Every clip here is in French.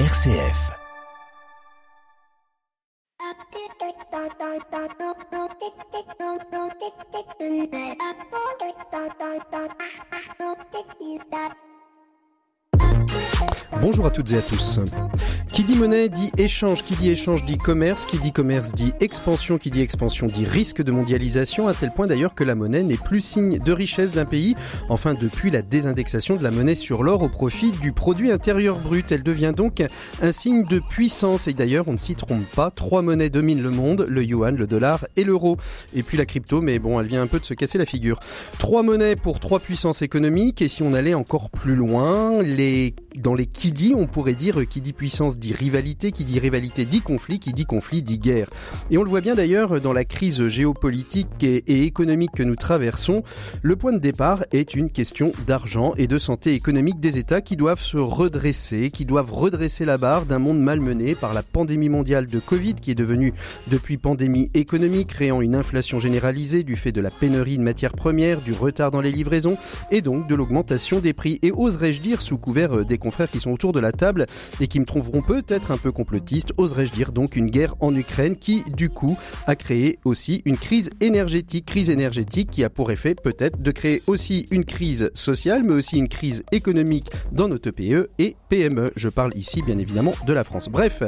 RCF. Bonjour à toutes et à tous. Qui dit monnaie dit échange, qui dit échange dit commerce, qui dit commerce dit expansion, qui dit expansion dit risque de mondialisation, à tel point d'ailleurs que la monnaie n'est plus signe de richesse d'un pays. Enfin, depuis la désindexation de la monnaie sur l'or au profit du produit intérieur brut, elle devient donc un signe de puissance. Et d'ailleurs, on ne s'y trompe pas, trois monnaies dominent le monde, le yuan, le dollar et l'euro. Et puis la crypto, mais bon, elle vient un peu de se casser la figure. Trois monnaies pour trois puissances économiques, et si on allait encore plus loin, dans les qui dit, on pourrait dire qui dit puissance dit rivalité, qui dit rivalité dit conflit, qui dit conflit dit guerre. Et on le voit bien d'ailleurs dans la crise géopolitique et économique que nous traversons, le point de départ est une question d'argent et de santé économique des États qui doivent se redresser, qui doivent redresser la barre d'un monde malmené par la pandémie mondiale de Covid qui est devenue depuis pandémie économique, créant une inflation généralisée du fait de la pénurie de matières premières, du retard dans les livraisons et donc de l'augmentation des prix. Et oserais-je dire, sous couvert des confrères qui sont autour de la table et qui me trouveront peut-être un peu complotiste, oserais-je dire donc une guerre en Ukraine qui, du coup, a créé aussi une crise énergétique qui a pour effet peut-être de créer aussi une crise sociale, mais aussi une crise économique dans nos TPE et PME. Je parle ici, bien évidemment, de la France. Bref,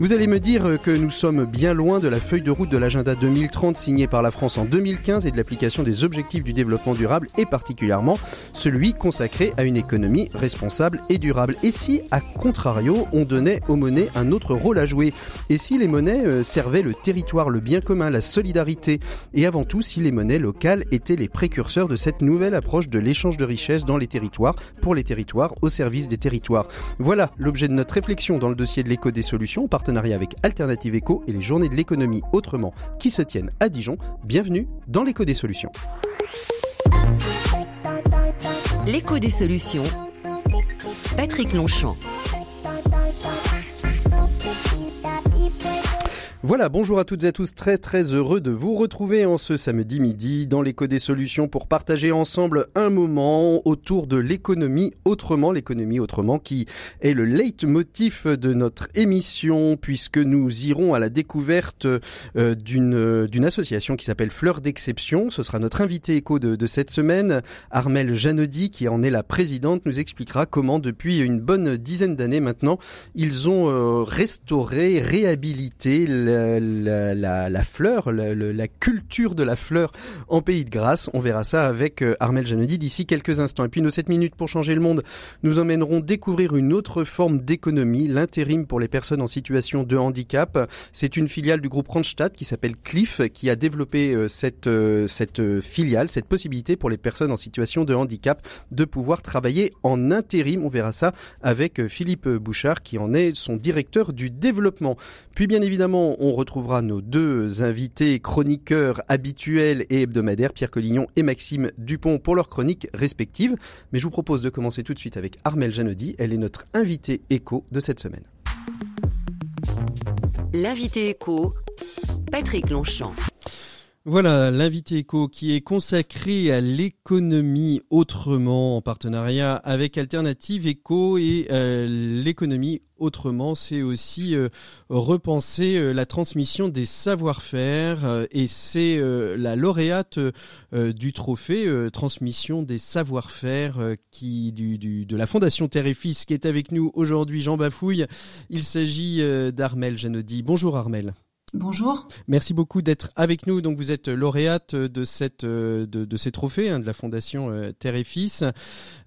vous allez me dire que nous sommes bien loin de la feuille de route de l'agenda 2030 signée par la France en 2015 et de l'application des objectifs du développement durable et particulièrement celui consacré à une économie responsable et durable. Et si, à contrario, on donnait aux monnaies un autre rôle à jouer? Et si les monnaies servaient le territoire, le bien commun, la solidarité? Et avant tout, si les monnaies locales étaient les précurseurs de cette nouvelle approche de l'échange de richesses dans les territoires, pour les territoires, au service des territoires? Voilà l'objet de notre réflexion dans le dossier de l'éco des solutions, en partenariat avec Alternative Éco et les Journées de l'économie autrement qui se tiennent à Dijon. Bienvenue dans l'éco des solutions. L'éco des solutions, Patrick Longchamp. Voilà, bonjour à toutes et à tous, très très heureux de vous retrouver en ce samedi midi dans l'éco des solutions pour partager ensemble un moment autour de l'économie autrement qui est le leitmotiv de notre émission puisque nous irons à la découverte d'une association qui s'appelle Fleurs d'Exception. Ce sera notre invité éco de cette semaine, Armelle Janody, qui en est la présidente, nous expliquera comment depuis une bonne dizaine d'années maintenant, ils ont restauré, réhabilité la fleur, la culture de la fleur en Pays de Grasse. On verra ça avec Armelle Janody d'ici quelques instants. Et puis nos 7 minutes pour changer le monde nous emmèneront découvrir une autre forme d'économie, l'intérim pour les personnes en situation de handicap. C'est une filiale du groupe Randstad qui s'appelle Cliff qui a développé cette filiale, cette possibilité pour les personnes en situation de handicap de pouvoir travailler en intérim. On verra ça avec Philippe Bouchard qui en est son directeur du développement. Puis bien évidemment, on retrouvera nos deux invités chroniqueurs habituels et hebdomadaires, Pierre Collignon et Maxime Dupont, pour leurs chroniques respectives. Mais je vous propose de commencer tout de suite avec Armelle Janody. Elle est notre invitée éco de cette semaine. L'invité éco, Patrick Longchamp. Voilà, l'invité éco qui est consacré à l'économie autrement en partenariat avec Alternative Éco et l'économie autrement. C'est aussi repenser la transmission des savoir-faire et c'est la lauréate du trophée transmission des savoir-faire de la Fondation Terre et Fils qui est avec nous aujourd'hui. Jean Bafouille, il s'agit d'Armelle Janody. Bonjour Armelle. Bonjour. Merci beaucoup d'être avec nous. Donc vous êtes lauréate de ces trophées de la Fondation Terre et Fils.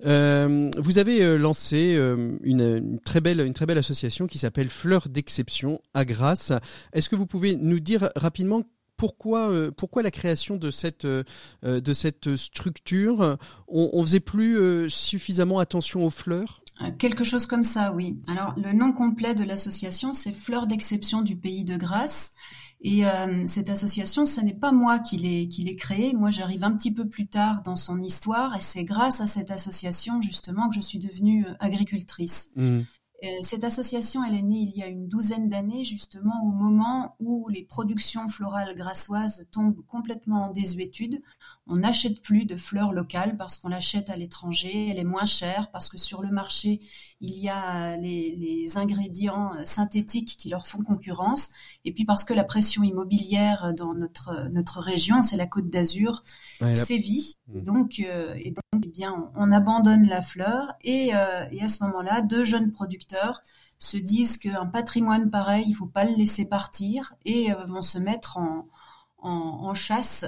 Vous avez lancé une très belle association qui s'appelle Fleurs d'Exception à Grasse. Est-ce que vous pouvez nous dire rapidement pourquoi la création de cette structure? On faisait plus suffisamment attention aux fleurs? Quelque chose comme ça, oui. Alors, le nom complet de l'association, c'est Fleurs d'Exception du Pays de Grasse. Et cette association, ce n'est pas moi qui l'ai créée. Moi, j'arrive un petit peu plus tard dans son histoire. Et c'est grâce à cette association, justement, que je suis devenue agricultrice. Mmh. Cette association, elle est née il y a une douzaine d'années, justement, au moment où les productions florales grassoises tombent complètement en désuétude. On n'achète plus de fleurs locales parce qu'on l'achète à l'étranger, elle est moins chère parce que sur le marché, il y a les ingrédients synthétiques qui leur font concurrence et puis parce que la pression immobilière dans notre région, c'est la Côte d'Azur, sévit. Donc, eh bien, on abandonne la fleur et à ce moment-là, deux jeunes producteurs se disent qu'un patrimoine pareil, il faut pas le laisser partir et vont se mettre en chasse,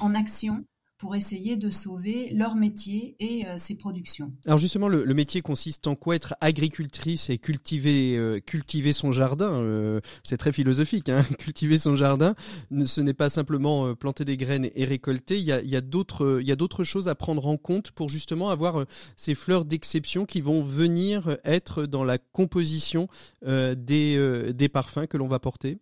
en action, pour essayer de sauver leur métier et ses productions. Alors justement, le métier consiste en quoi? Être agricultrice et cultiver son jardin, c'est très philosophique, hein. Cultiver son jardin, ce n'est pas simplement planter des graines et récolter, il y a d'autres choses à prendre en compte pour justement avoir ces fleurs d'exception qui vont venir être dans la composition des parfums que l'on va porter.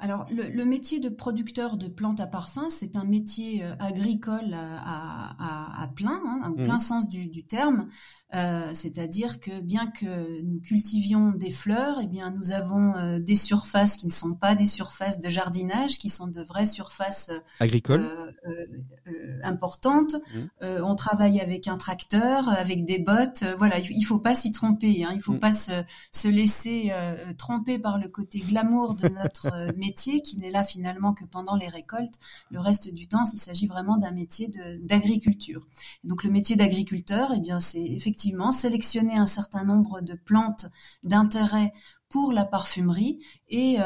Alors, le métier de producteur de plantes à parfum, c'est un métier agricole à plein, hein, au plein sens du terme. C'est-à-dire que bien que nous cultivions des fleurs, eh bien, nous avons des surfaces qui ne sont pas des surfaces de jardinage, qui sont de vraies surfaces agricoles importantes. On travaille avec un tracteur, avec des bottes. Voilà, il faut pas s'y tromper, hein. Il faut pas se laisser tromper par le côté glamour de notre métier qui n'est là finalement que pendant les récoltes. Le reste du temps, il s'agit vraiment d'un métier d'agriculture. Et donc le métier d'agriculteur, eh bien, c'est effectivement sélectionner un certain nombre de plantes d'intérêt pour la parfumerie et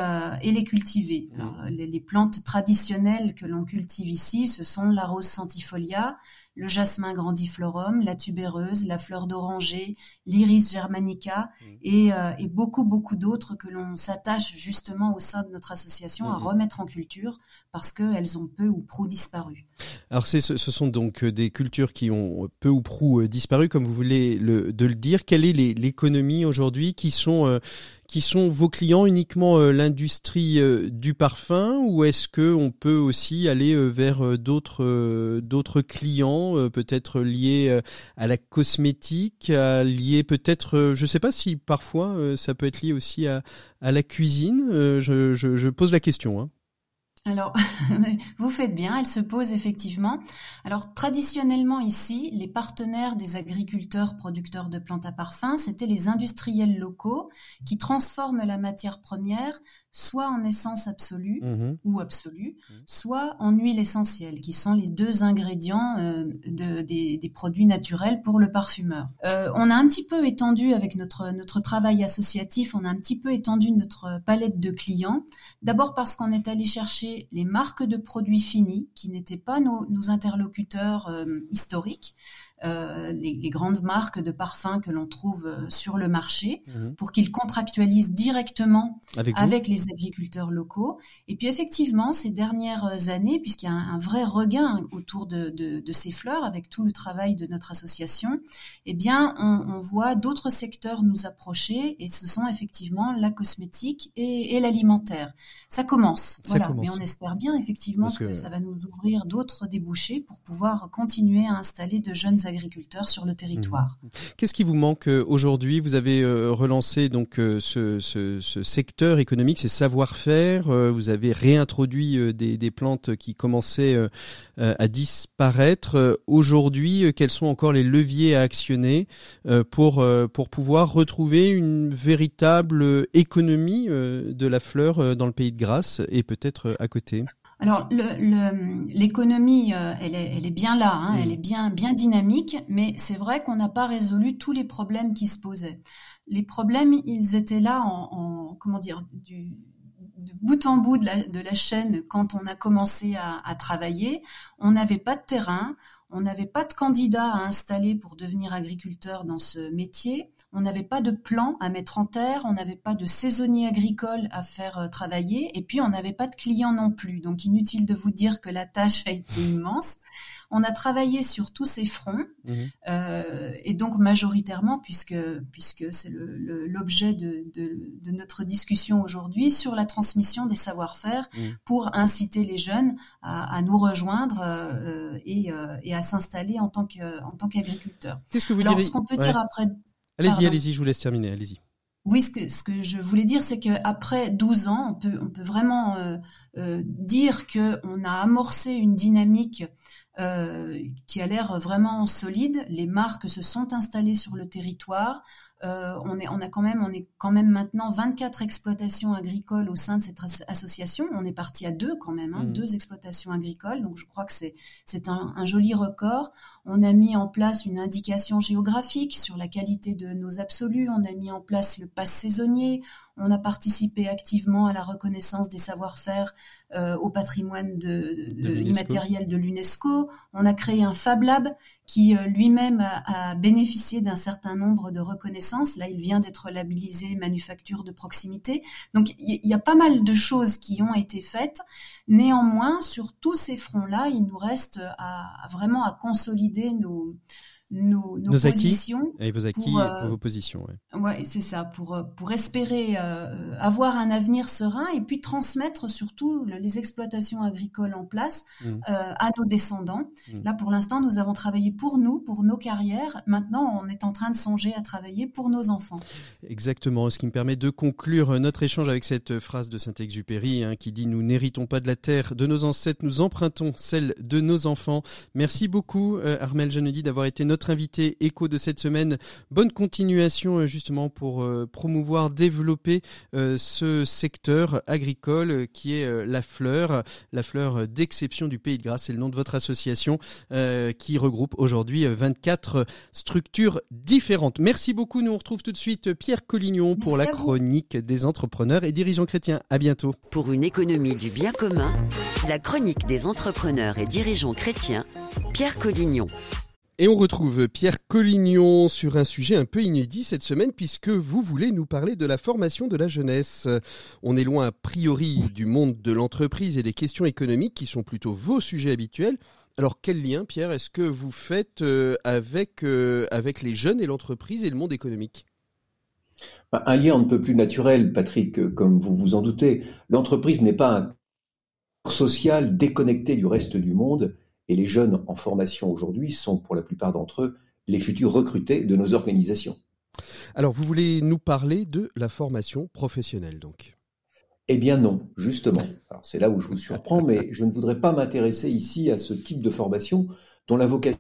les cultiver. Alors, les plantes traditionnelles que l'on cultive ici, ce sont la rose centifolia, le jasmin grandiflorum, la tubéreuse, la fleur d'oranger, l'iris germanica et beaucoup d'autres que l'on s'attache justement au sein de notre association à remettre en culture parce qu'elles ont peu ou prou disparu. Alors ce sont donc des cultures qui ont peu ou prou disparu, comme vous voulez le dire. Quelle est l'économie aujourd'hui qui sont vos clients? Uniquement l'industrie du parfum, ou est-ce qu'on peut aussi aller vers d'autres clients, peut-être liés à la cosmétique, liés peut-être, je ne sais pas si parfois ça peut être lié aussi à la cuisine, je pose la question, hein. Alors, vous faites bien, elle se pose effectivement. Alors, traditionnellement ici, les partenaires des agriculteurs producteurs de plantes à parfum, c'était les industriels locaux qui transforment la matière première soit en essence absolue ou absolue, soit en huile essentielle, qui sont les deux ingrédients des produits naturels pour le parfumeur. On a un petit peu étendu avec notre travail associatif, on a un petit peu étendu notre palette de clients. D'abord parce qu'on est allé chercher les marques de produits finis qui n'étaient pas nos interlocuteurs historiques. Les grandes marques de parfums que l'on trouve sur le marché pour qu'ils contractualisent directement avec les agriculteurs locaux. Et puis effectivement, ces dernières années, puisqu'il y a un vrai regain autour de ces fleurs avec tout le travail de notre association, eh bien on voit d'autres secteurs nous approcher et ce sont effectivement la cosmétique et l'alimentaire. Ça commence, mais on espère bien effectivement que ça va nous ouvrir d'autres débouchés pour pouvoir continuer à installer de jeunes agriculteurs sur le territoire. Qu'est-ce qui vous manque aujourd'hui? Vous avez relancé donc ce secteur économique, ces savoir-faire. Vous avez réintroduit des plantes qui commençaient à disparaître. Aujourd'hui, quels sont encore les leviers à actionner pour pouvoir retrouver une véritable économie de la fleur dans le Pays de Grasse et peut-être à côté? Alors l'économie, elle est bien là, hein, elle est bien dynamique, mais c'est vrai qu'on n'a pas résolu tous les problèmes qui se posaient. Les problèmes, ils étaient là de bout en bout de la chaîne. Quand on a commencé à travailler, on n'avait pas de terrain, on n'avait pas de candidat à installer pour devenir agriculteur dans ce métier. On n'avait pas de plan à mettre en terre, on n'avait pas de saisonnier agricole à faire travailler, et puis on n'avait pas de clients non plus. Donc inutile de vous dire que la tâche a été immense. On a travaillé sur tous ces fronts, et donc majoritairement, puisque c'est l'objet de notre discussion aujourd'hui, sur la transmission des savoir-faire pour inciter les jeunes à nous rejoindre et à s'installer en tant qu'agriculteurs. Qu'est-ce que vous diriez? Alors, ce qu'on peut dire après... Allez-y, je vous laisse terminer, allez-y. Oui, ce que je voulais dire, c'est qu'après 12 ans, on peut vraiment dire qu'on a amorcé une dynamique qui a l'air vraiment solide. Les marques se sont installées sur le territoire. On est quand même maintenant 24 exploitations agricoles au sein de cette association. On est parti à 2 quand même, deux exploitations agricoles. Donc je crois que c'est un joli record. On a mis en place une indication géographique sur la qualité de nos absolus. On a mis en place le pass saisonnier. On a participé activement à la reconnaissance des savoir-faire au patrimoine de immatériel de l'UNESCO. On a créé un Fab Lab qui lui-même a bénéficié d'un certain nombre de reconnaissances. Là, il vient d'être labellisé manufacture de proximité. Donc, il y a pas mal de choses qui ont été faites. Néanmoins, sur tous ces fronts-là, il nous reste à vraiment à consolider nos positions. Acquis, et vos acquis pour vos positions. Oui, ouais, c'est ça, pour espérer avoir un avenir serein et puis transmettre surtout les exploitations agricoles en place à nos descendants. Là, pour l'instant, nous avons travaillé pour nous, pour nos carrières. Maintenant, on est en train de songer à travailler pour nos enfants. Exactement, ce qui me permet de conclure notre échange avec cette phrase de Saint-Exupéry qui dit « Nous n'héritons pas de la terre de nos ancêtres, nous empruntons celle de nos enfants ». Merci beaucoup, Armelle Janody, d'avoir été notre invité éco de cette semaine. Bonne continuation justement pour promouvoir, développer ce secteur agricole qui est la fleur d'exception du Pays de Grasse. C'est le nom de votre association qui regroupe aujourd'hui 24 structures différentes. Merci beaucoup. Nous on retrouve tout de suite Pierre Collignon pour la chronique des entrepreneurs et dirigeants chrétiens. À bientôt. Pour une économie du bien commun, la chronique des entrepreneurs et dirigeants chrétiens, Pierre Collignon. Et on retrouve Pierre Collignon sur un sujet un peu inédit cette semaine puisque vous voulez nous parler de la formation de la jeunesse. On est loin a priori du monde de l'entreprise et des questions économiques qui sont plutôt vos sujets habituels. Alors quel lien, Pierre, est-ce que vous faites avec les jeunes et l'entreprise et le monde économique ? Un lien on ne peut plus naturel, Patrick, comme vous vous en doutez. L'entreprise n'est pas un corps social déconnecté du reste du monde. Et les jeunes en formation aujourd'hui sont, pour la plupart d'entre eux, les futurs recrutés de nos organisations. Alors, vous voulez nous parler de la formation professionnelle, donc ? Eh bien non, justement. Alors, c'est là où je vous surprends, mais je ne voudrais pas m'intéresser ici à ce type de formation dont la vocation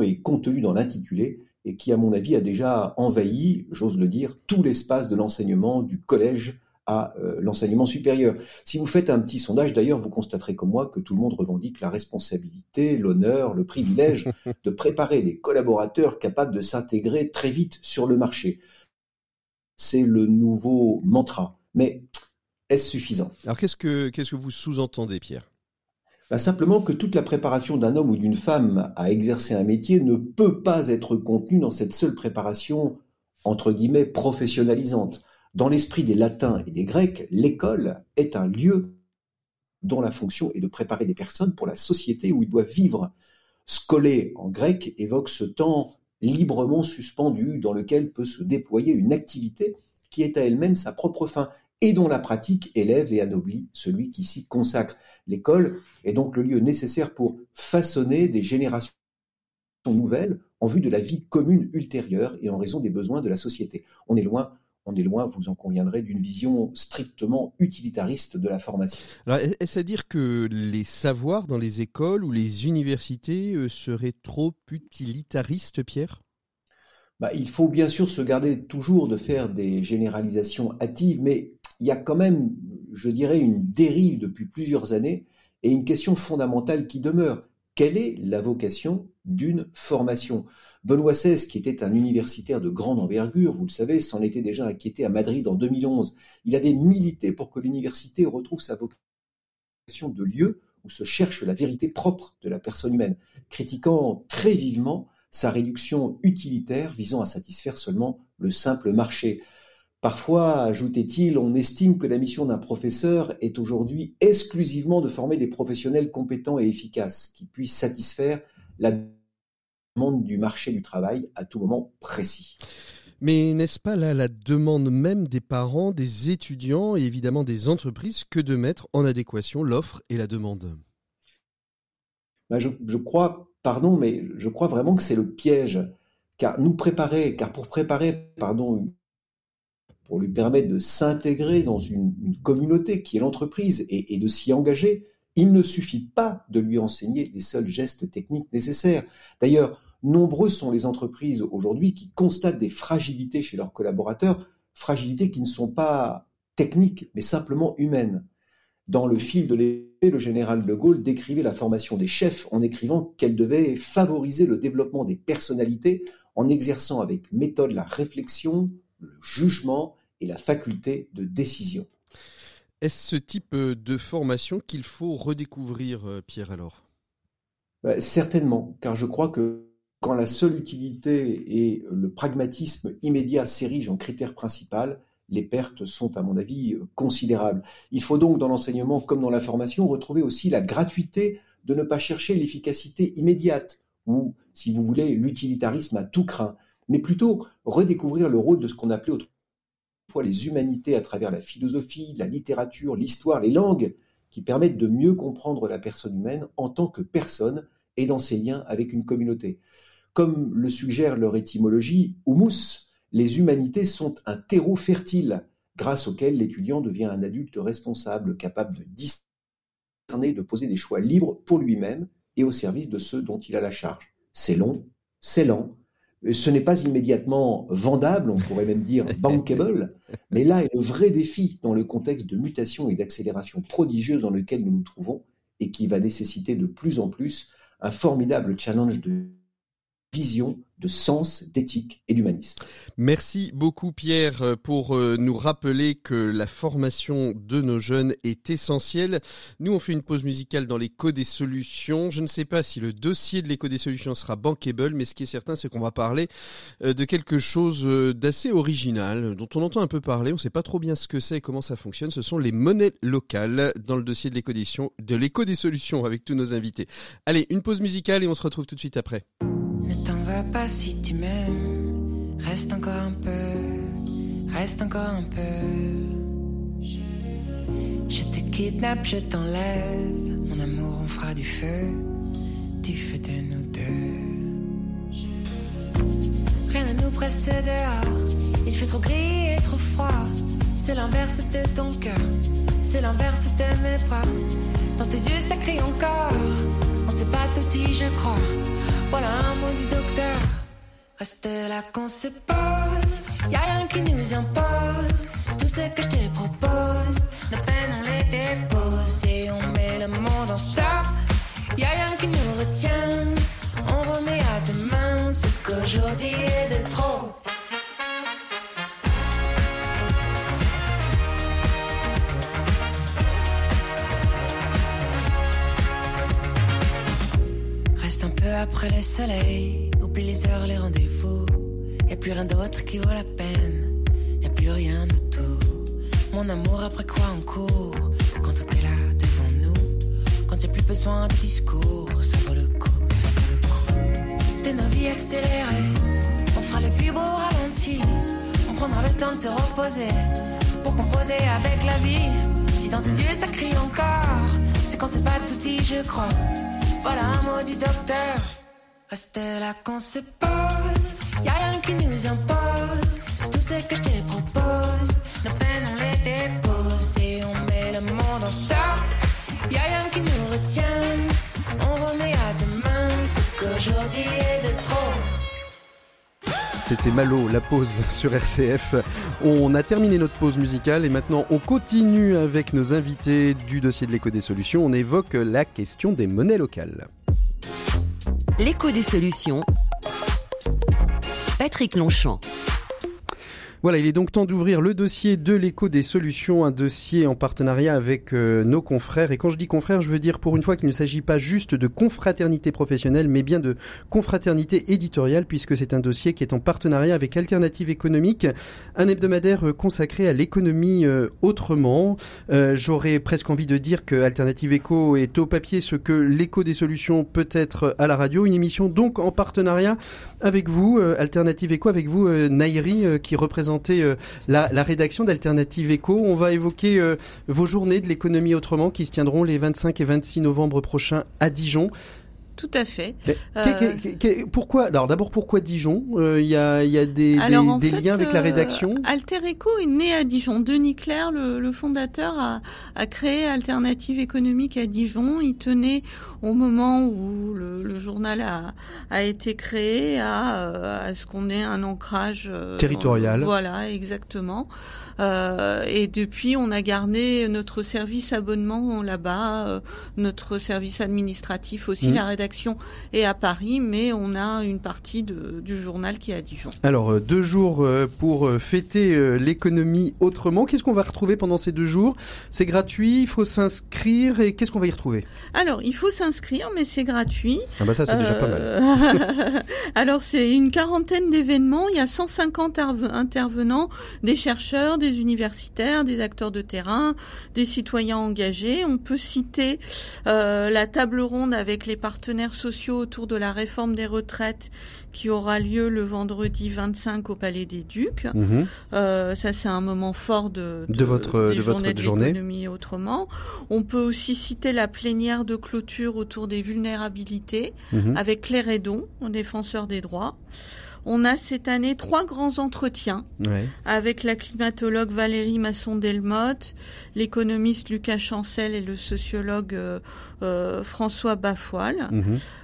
est contenue dans l'intitulé et qui, à mon avis, a déjà envahi, j'ose le dire, tout l'espace de l'enseignement du collège à l'enseignement supérieur. Si vous faites un petit sondage, d'ailleurs, vous constaterez comme moi que tout le monde revendique la responsabilité, l'honneur, le privilège de préparer des collaborateurs capables de s'intégrer très vite sur le marché. C'est le nouveau mantra. Mais est-ce suffisant ? Alors qu'est-ce que vous sous-entendez, Pierre ? Simplement que toute la préparation d'un homme ou d'une femme à exercer un métier ne peut pas être contenue dans cette seule préparation, entre guillemets, professionnalisante. Dans l'esprit des Latins et des Grecs, l'école est un lieu dont la fonction est de préparer des personnes pour la société où ils doivent vivre. Scolé, en grec, évoque ce temps librement suspendu dans lequel peut se déployer une activité qui est à elle-même sa propre fin et dont la pratique élève et anoblit celui qui s'y consacre. L'école est donc le lieu nécessaire pour façonner des générations nouvelles en vue de la vie commune ultérieure et en raison des besoins de la société. On est loin, vous en conviendrez, d'une vision strictement utilitariste de la formation. Alors, est-ce à dire que les savoirs dans les écoles ou les universités seraient trop utilitaristes, Pierre ? Il faut bien sûr se garder toujours de faire des généralisations hâtives, mais il y a quand même, je dirais, une dérive depuis plusieurs années et une question fondamentale qui demeure. Quelle est la vocation d'une formation ? Benoît XVI, qui était un universitaire de grande envergure, vous le savez, s'en était déjà inquiété à Madrid en 2011. Il avait milité pour que l'université retrouve sa vocation de lieu où se cherche la vérité propre de la personne humaine, critiquant très vivement sa réduction utilitaire visant à satisfaire seulement le simple marché. Parfois, ajoutait-il, on estime que la mission d'un professeur est aujourd'hui exclusivement de former des professionnels compétents et efficaces qui puissent satisfaire la demande du marché du travail à tout moment précis. Mais n'est-ce pas là la demande même des parents, des étudiants et évidemment des entreprises que de mettre en adéquation l'offre et la demande ? Je crois vraiment que c'est le piège. Car pour préparer pour lui permettre de s'intégrer dans une communauté qui est l'entreprise et de s'y engager, il ne suffit pas de lui enseigner les seuls gestes techniques nécessaires. D'ailleurs, nombreuses sont les entreprises aujourd'hui qui constatent des fragilités chez leurs collaborateurs, fragilités qui ne sont pas techniques, mais simplement humaines. Dans Le fil de l'épée, le général de Gaulle décrivait la formation des chefs en écrivant qu'elle devait favoriser le développement des personnalités en exerçant avec méthode la réflexion, le jugement et la faculté de décision. Est-ce ce type de formation qu'il faut redécouvrir, Pierre, alors ? Certainement, car je crois que quand la seule utilité et le pragmatisme immédiat s'érigent en critère principal, les pertes sont, à mon avis, considérables. Il faut donc, dans l'enseignement comme dans la formation, retrouver aussi la gratuité de ne pas chercher l'efficacité immédiate, ou, si vous voulez, l'utilitarisme à tout crin, mais plutôt redécouvrir le rôle de ce qu'on appelait autrefois les humanités à travers la philosophie, la littérature, l'histoire, les langues, qui permettent de mieux comprendre la personne humaine en tant que personne et dans ses liens avec une communauté. Comme le suggère leur étymologie, humus, les humanités sont un terreau fertile, grâce auquel l'étudiant devient un adulte responsable, capable de discerner, de poser des choix libres pour lui-même et au service de ceux dont il a la charge. C'est long, c'est lent, ce n'est pas immédiatement vendable, on pourrait même dire bankable, mais là est le vrai défi dans le contexte de mutation et d'accélération prodigieuse dans lequel nous nous trouvons et qui va nécessiter de plus en plus un formidable challenge de vision, de sens, d'éthique et d'humanisme. Merci beaucoup Pierre pour nous rappeler que la formation de nos jeunes est essentielle. Nous on fait une pause musicale dans l'écho des solutions. Je ne sais pas si le dossier de l'écho des solutions sera bankable, mais ce qui est certain c'est qu'on va parler de quelque chose d'assez original, dont on entend un peu parler, on ne sait pas trop bien ce que c'est et comment ça fonctionne. Ce sont les monnaies locales dans le dossier de l'écho des solutions avec tous nos invités. Allez, une pause musicale et on se retrouve tout de suite après. Ne t'en va pas si tu m'aimes, reste encore un peu, reste encore un peu. Je te kidnappe, je t'enlève, mon amour on fera du feu de nous deux. Rien ne nous presse dehors, il fait trop gris et trop froid. C'est l'inverse de ton cœur, c'est l'inverse de mes bras. Dans tes yeux ça crie encore, on sait pas tout dit je crois. Voilà un mot du docteur. Reste là qu'on se pose, y'a rien qui nous impose. Tout ce que je te propose, nos peines on les dépose. Et on met le monde en stop, y'a rien qui nous retient. On remet à demain ce qu'aujourd'hui est de trop. Un peu après le soleil, oublie les heures, les rendez-vous. Y'a plus rien d'autre qui vaut la peine, y'a plus rien autour. Mon amour, après quoi on court, quand tout est là devant nous. Quand y'a plus besoin de discours, ça vaut le coup, ça vaut le coup. De nos vies accélérées, on fera le plus beau ralenti. On prendra le temps de se reposer, pour composer avec la vie. Si dans tes yeux ça crie encore, c'est qu'on sait pas tout dit, je crois. Voilà un mot du docteur. Reste là qu'on se pose, y'a rien qui nous impose. Tout ce que je te propose, nos peines on les dépose. Et on met le monde en stop, y'a rien qui nous retient. On remet à demain ce qu'aujourd'hui est de trop. C'était Malo, la pause sur RCF. On a terminé notre pause musicale et maintenant on continue avec nos invités du dossier de l'éco des solutions. On évoque la question des monnaies locales. L'éco des solutions, Patrick Longchamp. Voilà, il est donc temps d'ouvrir le dossier de l'éco des solutions, un dossier en partenariat avec nos confrères. Et quand je dis confrères, je veux dire pour une fois qu'il ne s'agit pas juste de confraternité professionnelle, mais bien de confraternité éditoriale, puisque c'est un dossier qui est en partenariat avec Alternative Économique, un hebdomadaire consacré à l'économie autrement. J'aurais presque envie de dire que Alternative Éco est au papier ce que l'éco des solutions peut être à la radio. Une émission donc en partenariat avec vous, Alternative Éco, avec vous Naïri, qui représente la rédaction d'Alternative Éco. On va évoquer vos journées de l'économie autrement qui se tiendront les 25 et 26 novembre prochains à Dijon. Tout à fait. Pourquoi ? Alors d'abord, pourquoi Dijon ? Il y a des liens avec la rédaction. Alter Eco est né à Dijon. Denis Clerc, le fondateur, a créé Alternative économique à Dijon. Il tenait, au moment où le journal a été créé, à ce qu'on ait un ancrage territorial. Voilà, exactement. Et depuis, on a gardé notre service abonnement là-bas, notre service administratif aussi, la rédaction est à Paris, mais on a une partie du journal qui est à Dijon. Alors, 2 jours pour fêter l'économie autrement. Qu'est-ce qu'on va retrouver pendant ces 2 jours ? C'est gratuit, il faut s'inscrire, et qu'est-ce qu'on va y retrouver ? Alors, il faut s'inscrire, mais c'est gratuit. Ah bah ça, c'est déjà pas mal. Alors, c'est une quarantaine d'événements, il y a 150 intervenants, des chercheurs, des universitaires, des acteurs de terrain, des citoyens engagés. On peut citer la table ronde avec les partenaires sociaux autour de la réforme des retraites qui aura lieu le vendredi 25 au Palais des Ducs. Mmh. Ça, c'est un moment fort de votre journée. L'économie autrement. On peut aussi citer la plénière de clôture autour des vulnérabilités avec Claire Hédon, défenseur des droits. On a cette année 3 grands entretiens avec la climatologue Valérie Masson-Delmotte, l'économiste Lucas Chancel et le sociologue François Bafoile.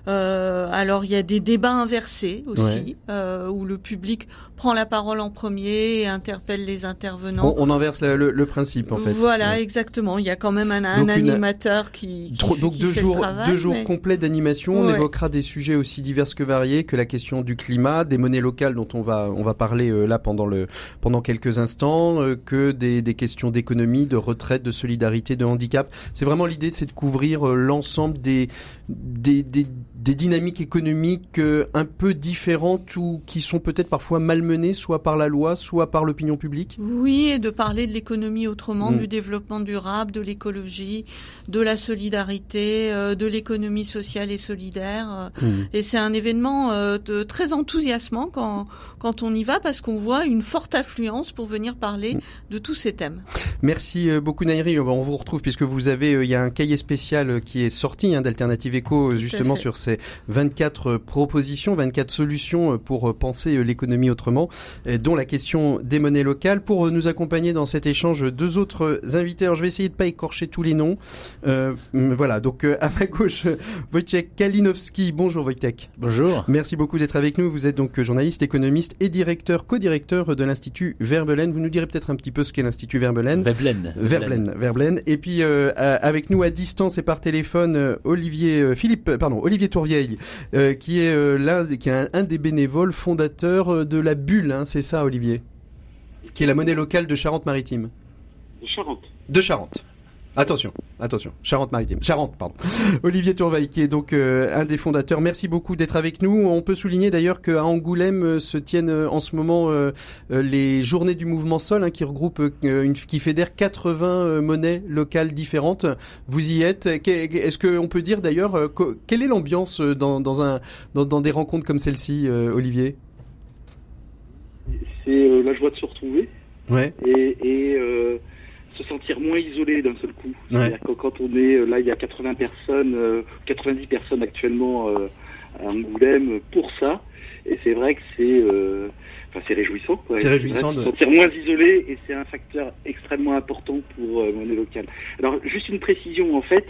Alors, il y a des débats inversés aussi, où le public prend la parole en premier et interpelle les intervenants. On inverse le principe, en fait. Voilà, exactement. Il y a quand même un animateur qui fait le travail, deux jours complets d'animation. On évoquera des sujets aussi divers que variés que la question du climat, des monnaies locales dont on va parler là pendant quelques instants, que des questions d'économie, de retraite, de solidarité, de handicap. C'est vraiment l'idée, c'est de couvrir l'ensemble des dynamiques économiques un peu différentes ou qui sont peut-être parfois malmenées, soit par la loi, soit par l'opinion publique. Oui, et de parler de l'économie autrement, du développement durable, de l'écologie, de la solidarité, de l'économie sociale et solidaire. Et c'est un événement très enthousiasmant quand on y va, parce qu'on voit une forte affluence pour venir parler de tous ces thèmes. Merci beaucoup, Naïri. On vous retrouve puisque vous avez, il y a un cahier spécial qui est sorti d'Alternative Éco, justement sur ces 24 propositions, 24 solutions pour penser l'économie autrement, dont la question des monnaies locales. Pour nous accompagner dans cet échange, 2 autres invités. Alors, je vais essayer de pas écorcher tous les noms. Voilà. Donc, à ma gauche, Wojciech Kalinowski. Bonjour, Wojciech. Bonjour. Merci beaucoup d'être avec nous. Vous êtes donc journaliste, économiste et co-directeur de l'Institut Verbelen. Vous nous direz peut-être un petit peu ce qu'est l'Institut Verbelen. Verbelen. Et puis, avec nous à distance et par téléphone, Olivier Tourvaï, qui est un des bénévoles fondateurs de la Bulle, c'est ça, Olivier, qui est la monnaie locale de Charente-Maritime. De Charente. Attention, Charente-Maritime. Charente, pardon. Olivier Tourvaï, qui est donc un des fondateurs. Merci beaucoup d'être avec nous. On peut souligner d'ailleurs qu'à Angoulême se tiennent en ce moment les Journées du Mouvement Sol, qui regroupent, qui fédèrent 80 monnaies locales différentes. Vous y êtes. Est-ce qu'on peut dire d'ailleurs quelle est l'ambiance dans des rencontres comme celle-ci, Olivier ? C'est la joie de se retrouver. Ouais. Et se sentir moins isolé d'un seul coup. C'est-à-dire que quand on est là, il y a 80 personnes, 90 personnes actuellement à Angoulême pour ça. Et c'est vrai que c'est réjouissant. Quoi. C'est réjouissant de se sentir moins isolé, et c'est un facteur extrêmement important pour monnaie locale. Alors, juste une précision, en fait.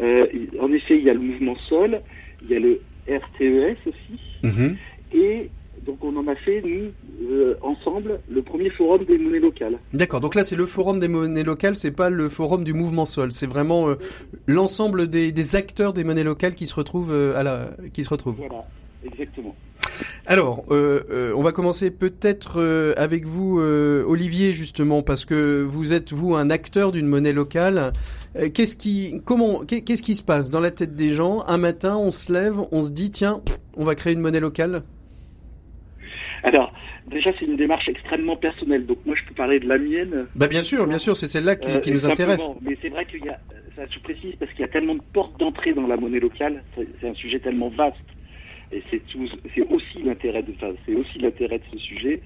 En effet, il y a le mouvement Sol, il y a le RTES aussi. Et donc on en a fait, nous, ensemble, le premier forum des monnaies locales. D'accord, donc là c'est le forum des monnaies locales, c'est pas le forum du mouvement Sol, c'est vraiment l'ensemble des acteurs des monnaies locales qui se retrouvent Voilà, exactement. Alors, on va commencer peut-être avec vous, Olivier, justement, parce que vous êtes, vous, un acteur d'une monnaie locale. Qu'est-ce qui se passe dans la tête des gens ? Un matin, on se lève, on se dit, tiens, on va créer une monnaie locale ? Alors, déjà, c'est une démarche extrêmement personnelle. Donc, moi, je peux parler de la mienne. Bah, bien sûr, c'est celle-là qui nous intéresse. Mais c'est vrai qu'il y a, ça se précise parce qu'il y a tellement de portes d'entrée dans la monnaie locale. C'est un sujet tellement vaste. Et c'est aussi l'intérêt de ce sujet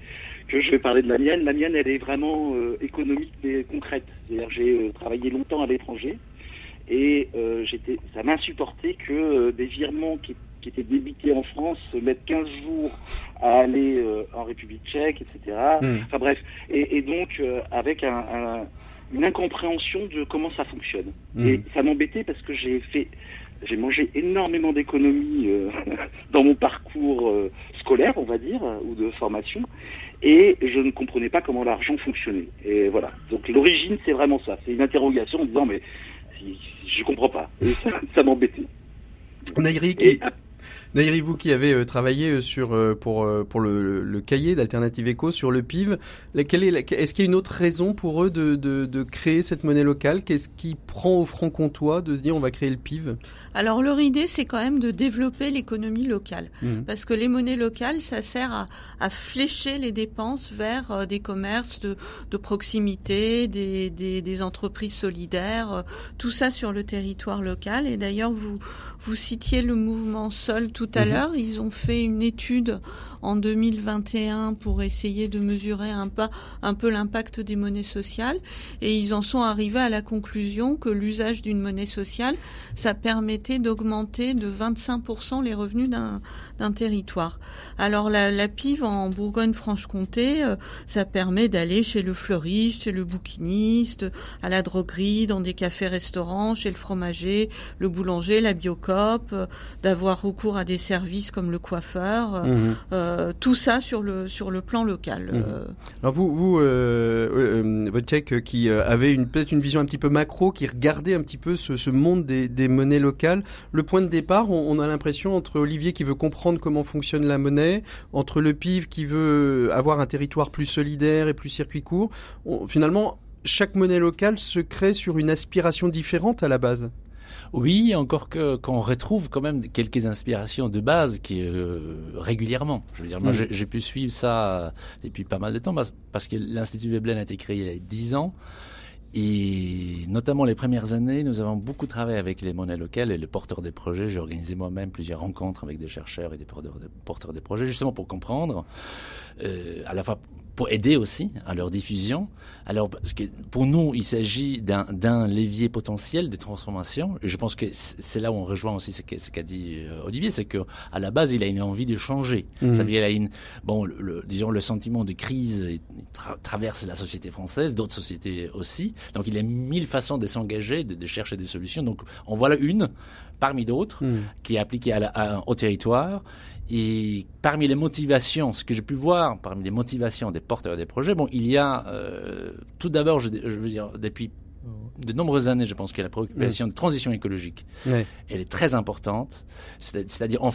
que je vais parler de la mienne. La mienne, elle est vraiment économique mais concrète. C'est-à-dire, j'ai travaillé longtemps à l'étranger. Et ça m'insupportait que des virements qui étaient débités en France se mettent 15 jours à aller en République tchèque, etc. Mmh. Enfin bref, et donc avec une incompréhension de comment ça fonctionne. Mmh. Et ça m'embêtait parce que j'ai mangé énormément d'économies dans mon parcours scolaire, on va dire, ou de formation, et je ne comprenais pas comment l'argent fonctionnait. Et voilà. Donc l'origine, c'est vraiment ça. C'est une interrogation en disant, mais je comprends pas. Et ça m'embêtait. Naïri, Naïri, vous qui avez travaillé pour le cahier d'Alternative Éco sur le PIV, est-ce qu'il y a une autre raison pour eux de créer cette monnaie locale? Qu'est-ce qui prend au franc-comtois de se dire on va créer le PIV? Alors leur idée, c'est quand même de développer l'économie locale, parce que les monnaies locales, ça sert à flécher les dépenses vers des commerces de proximité, des entreprises solidaires, tout ça sur le territoire local. Et d'ailleurs, vous citiez le mouvement Sol tout à l'heure. Ils ont fait une étude en 2021 pour essayer de mesurer un peu l'impact des monnaies sociales, et ils en sont arrivés à la conclusion que l'usage d'une monnaie sociale, ça permettait d'augmenter de 25% les revenus d'un territoire. Alors la PIV en Bourgogne-Franche-Comté, ça permet d'aller chez le fleuriste, chez le bouquiniste, à la droguerie, dans des cafés-restaurants, chez le fromager, le boulanger, la biocoop, d'avoir recours à des services comme le coiffeur, tout ça sur le plan local. Alors vous Wojciech, qui avait peut-être une vision un petit peu macro, qui regardait un petit peu ce monde des monnaies locales, le point de départ, on a l'impression, entre Olivier qui veut comprendre comment fonctionne la monnaie, entre le PIV qui veut avoir un territoire plus solidaire et plus circuit court, finalement chaque monnaie locale se crée sur une aspiration différente à la base. Oui, encore qu'on retrouve quand même quelques inspirations de base qui régulièrement. Je veux dire, moi, j'ai pu suivre ça depuis pas mal de temps parce que l'Institut Veblen a été créé il y a 10 ans. Et notamment les premières années, nous avons beaucoup travaillé avec les monnaies locales et les porteurs des projets. J'ai organisé moi-même plusieurs rencontres avec des chercheurs et des porteurs des projets, justement pour comprendre, à la fois pour aider aussi à leur diffusion. Alors, parce que pour nous, il s'agit d'un levier potentiel de transformation. Et je pense que c'est là où on rejoint aussi ce qu'a dit Olivier, c'est que à la base, il a une envie de changer. C'est-à-dire, il a disons, le sentiment de crise traverse la société française, d'autres sociétés aussi. Donc, il a mille façons de s'engager, de chercher des solutions. Donc, en voilà une parmi d'autres qui est appliquée au territoire. Et parmi les motivations, ce que j'ai pu voir, parmi les motivations des porteurs des projets, il y a tout d'abord, je veux dire, depuis de nombreuses années, je pense que la préoccupation de transition écologique, elle est très importante. C'est-à-dire, on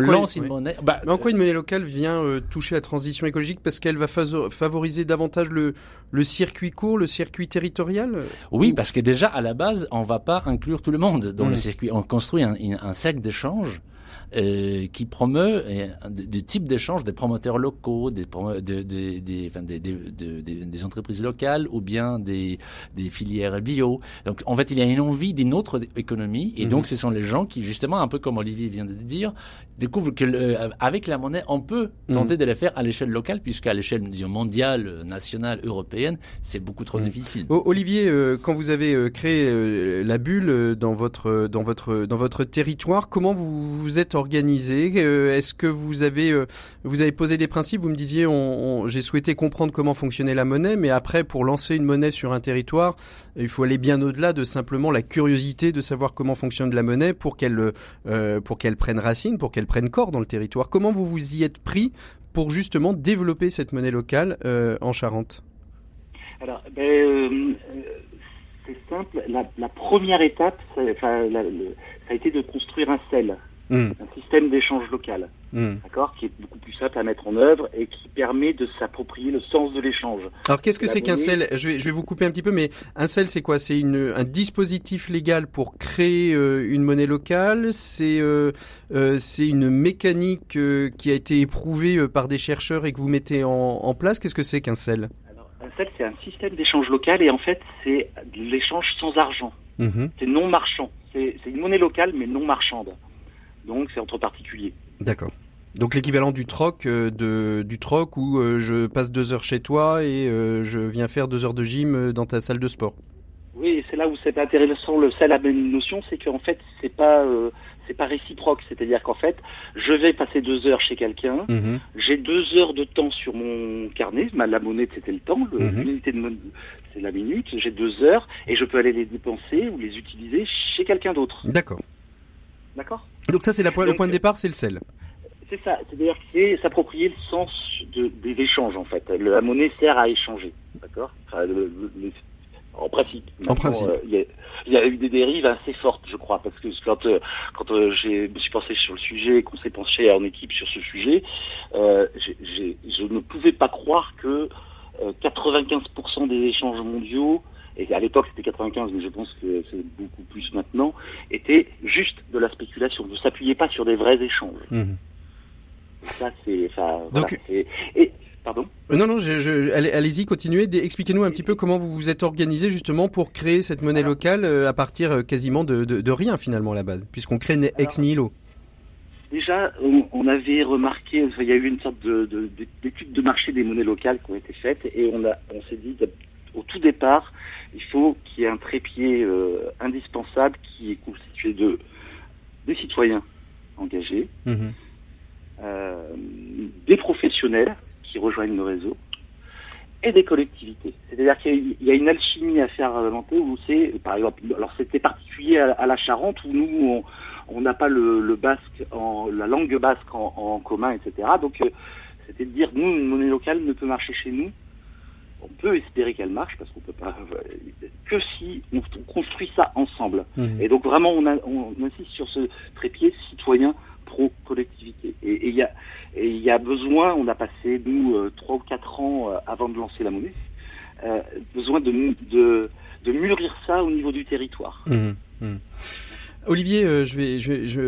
lance une monnaie. Mais en quoi une monnaie locale vient toucher la transition écologique? Parce qu'elle va favoriser davantage le circuit court, le circuit territorial? Oui, parce que déjà, à la base, on ne va pas inclure tout le monde dans le circuit. On construit un cercle d'échange qui promeut des types d'échanges, des promoteurs locaux, des entreprises locales ou bien des filières bio. Donc en fait, il y a une envie d'une autre économie, et donc ce sont les gens qui, justement, un peu comme Olivier vient de dire, découvrent que avec la monnaie, on peut tenter de la faire à l'échelle locale, puisqu'à l'échelle, disons, mondiale, nationale, européenne, c'est beaucoup trop difficile. Olivier, quand vous avez créé la bulle dans votre territoire, comment vous êtes organisé? Est-ce que vous avez posé des principes? Vous me disiez, j'ai souhaité comprendre comment fonctionnait la monnaie, mais après, pour lancer une monnaie sur un territoire, il faut aller bien au-delà de simplement la curiosité de savoir comment fonctionne la monnaie pour qu'elle prenne racine, pour qu'elle prenne corps dans le territoire. Comment vous vous y êtes pris pour justement développer cette monnaie locale en Charente? Alors, c'est simple. La première étape, ça a été de construire un SEL. Un système d'échange local, d'accord, qui est beaucoup plus simple à mettre en œuvre et qui permet de s'approprier le sens de l'échange. Alors, qu'est-ce que c'est qu'un SEL? Je vais vous couper un petit peu, mais un SEL, c'est quoi? C'est un dispositif légal pour créer une monnaie locale. C'est une mécanique qui a été éprouvée par des chercheurs et que vous mettez en place. Qu'est-ce que c'est qu'un SEL? Alors, un SEL, c'est un système d'échange local, et en fait, c'est de l'échange sans argent. C'est non marchand. C'est une monnaie locale, mais non marchande. Donc, c'est entre particuliers. D'accord. Donc, l'équivalent du troc, où je passe 2 heures chez toi et je viens faire 2 heures de gym dans ta salle de sport. Oui, c'est là où c'est intéressant la même notion, c'est qu'en fait c'est pas réciproque, c'est-à-dire qu'en fait je vais passer 2 heures chez quelqu'un, j'ai 2 heures de temps sur mon carnet, la monnaie c'était le temps, l'unité de monnaie c'est la minute, j'ai 2 heures et je peux aller les dépenser ou les utiliser chez quelqu'un d'autre. D'accord. Donc ça c'est le point de départ, c'est le sel. C'est ça, c'est-à-dire que c'est s'approprier le sens des échanges en fait. La monnaie sert à échanger, d'accord. Enfin, en principe. Il y a eu des dérives assez fortes, je crois, parce que quand je me suis penché sur le sujet, qu'on s'est penché en équipe sur ce sujet, je ne pouvais pas croire que 95% des échanges mondiaux, et à l'époque c'était 95, mais je pense que c'est beaucoup plus maintenant, étaient juste de la spéculation, ne s'appuyait pas sur des vrais échanges. Ça, c'est, enfin, voilà, donc, c'est, et, pardon. Non, allez-y, continuez. Expliquez-nous un petit peu comment vous vous êtes organisé justement pour créer cette monnaie locale à partir quasiment de rien finalement à la base, puisqu'on crée une ex nihilo. Déjà, on avait remarqué, il y a eu une sorte d'étude de marché des monnaies locales qui ont été faites, et on s'est dit au tout départ, il faut qu'il y ait un trépied indispensable qui est constitué de des citoyens engagés. Des professionnels qui rejoignent le réseau et des collectivités. C'est-à-dire qu'il y a une alchimie à faire inventer où c'est, par exemple, alors c'était particulier à la Charente où nous on n'a pas le basque, la langue basque en commun, etc. Donc c'était de dire nous une monnaie locale ne peut marcher chez nous. On peut espérer qu'elle marche parce qu'on peut pas que si on construit ça ensemble. Et donc vraiment on insiste sur ce trépied citoyen. Pro-collectivité. Et il y a besoin, on a passé, nous, 3 ou 4 ans avant de lancer la monnaie, besoin de mûrir ça au niveau du territoire. Olivier, Wojciech,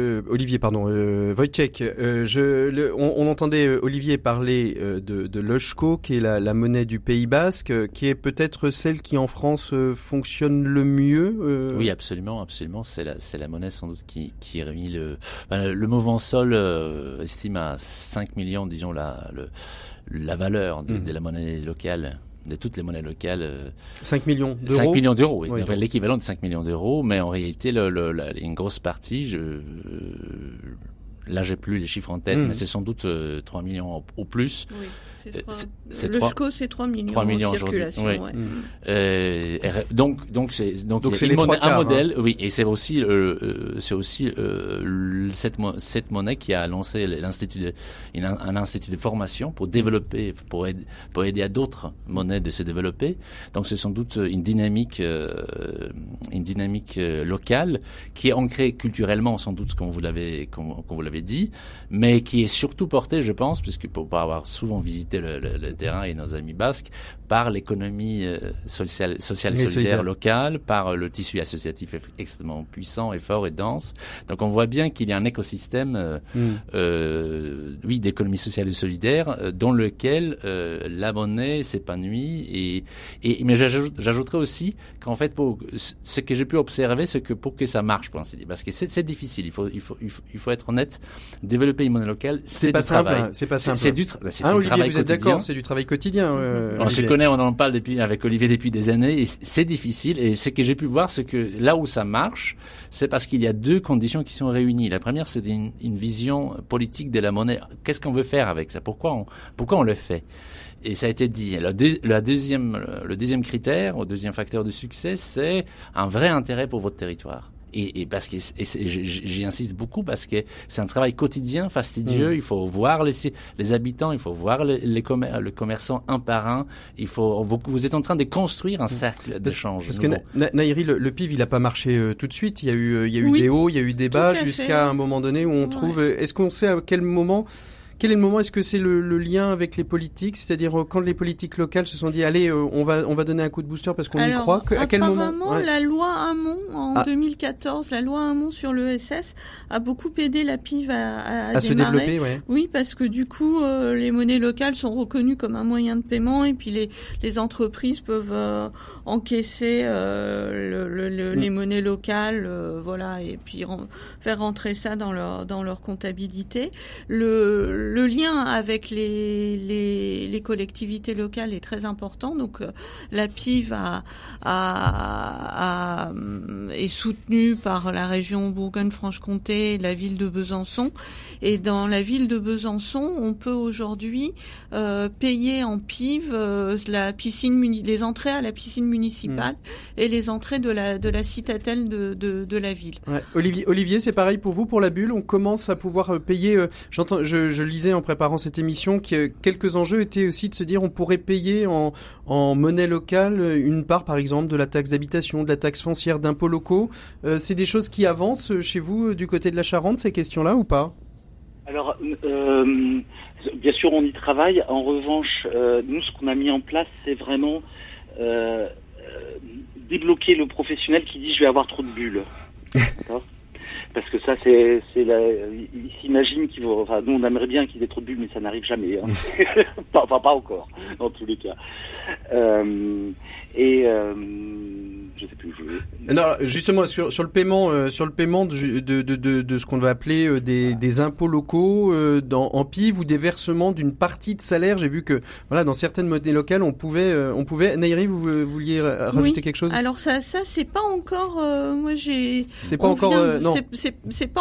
on entendait Olivier parler de l'Eusko, qui est la monnaie du Pays Basque, qui est peut-être celle qui en France fonctionne le mieux. Oui, absolument. C'est la monnaie sans doute qui réunit le Mouvement Sol estime à 5 millions, disons la valeur de la monnaie locale. De toutes les monnaies locales. 5 millions d'euros. 5 millions d'euros, oui. Donc, l'équivalent de 5 millions d'euros, mais en réalité, une grosse partie, là, j'ai plus les chiffres en tête, mais c'est sans doute 3 millions ou plus. Oui. L'Eusko, c'est 3 millions. 3 millions en circulation, oui. Donc c'est les trois quarts, un modèle, hein. Oui, et c'est aussi cette monnaie qui a lancé un institut de formation pour développer, pour aider à d'autres monnaies de se développer. Donc c'est sans doute une dynamique locale qui est ancrée culturellement, sans doute, comme vous l'avez dit, mais qui est surtout portée, je pense, puisque pour avoir souvent visité le terrain et nos amis basques, par l'économie sociale et solidaire locale, par le tissu associatif extrêmement puissant et fort et dense. Donc on voit bien qu'il y a un écosystème d'économie sociale et solidaire dans lequel la monnaie s'épanouit. Mais j'ajouterais aussi qu'en fait, ce que j'ai pu observer, c'est que pour que ça marche, pour ainsi dire, parce que c'est difficile, il faut être honnête, développer une monnaie locale, c'est pas simple. Vous êtes d'accord, c'est du travail quotidien. On se connaît, on en parle avec Olivier depuis des années, et c'est difficile. Et ce que j'ai pu voir, c'est que là où ça marche, c'est parce qu'il y a 2 conditions qui sont réunies. La première, c'est une vision politique de la monnaie. Qu'est-ce qu'on veut faire avec ça ? Pourquoi on le fait ? Et ça a été dit. Le deuxième critère, le deuxième facteur de succès, c'est un vrai intérêt pour votre territoire. Et j'y insiste beaucoup parce que c'est un travail quotidien, fastidieux. Il faut voir les habitants, il faut voir les commerçants un par un. Vous êtes en train de construire un cercle d'échange. Parce nouveau. Que Naïri, le PIV, il a pas marché tout de suite. Il y a eu des hauts, il y a eu des bas, jusqu'à un moment donné où on trouve. Est-ce qu'on sait à quel moment? Quel est le moment ? Est-ce que c'est le lien avec les politiques ? C'est-à-dire quand les politiques locales se sont dit « Allez, on va donner un coup de booster parce qu'on y croit ». À quel moment ? Apparemment, la loi Hamon en 2014, la loi Hamon sur l'ESS a beaucoup aidé la PIV à se développer, ouais. Oui, parce que du coup, les monnaies locales sont reconnues comme un moyen de paiement et puis les entreprises peuvent encaisser les monnaies locales, et puis faire rentrer ça dans leur comptabilité. le lien avec les collectivités locales est très important. Donc la PIV est soutenue par la région Bourgogne-Franche-Comté et la ville de Besançon. Et dans la ville de Besançon, on peut aujourd'hui payer en PIV la piscine, les entrées à la piscine municipale et les entrées de la citadelle de la ville. Ouais. Olivier, c'est pareil pour vous, pour la bulle, on commence à pouvoir payer. Je lisais en préparant cette émission que quelques enjeux étaient aussi de se dire on pourrait payer en monnaie locale une part, par exemple, de la taxe d'habitation, de la taxe foncière, d'impôts locaux. C'est des choses qui avancent chez vous du côté de la Charente, ces questions-là, ou pas ? Alors, bien sûr, on y travaille. En revanche, nous, ce qu'on a mis en place, c'est vraiment débloquer le professionnel qui dit « je vais avoir trop de bulles ». D'accord ? Parce que ça, ils s'imaginent qu'ils vont... Enfin, nous, on aimerait bien qu'ils aient trop de bulles, mais ça n'arrive jamais. Hein. Enfin, pas encore, dans tous les cas. Je sais plus. Non, justement, sur le paiement de ce qu'on va appeler des impôts locaux en PIV ou des versements d'une partie de salaire. J'ai vu que voilà, dans certaines monnaies locales, on pouvait. Naïri, vous vouliez rajouter quelque chose ? Alors ça c'est pas encore. C'est pas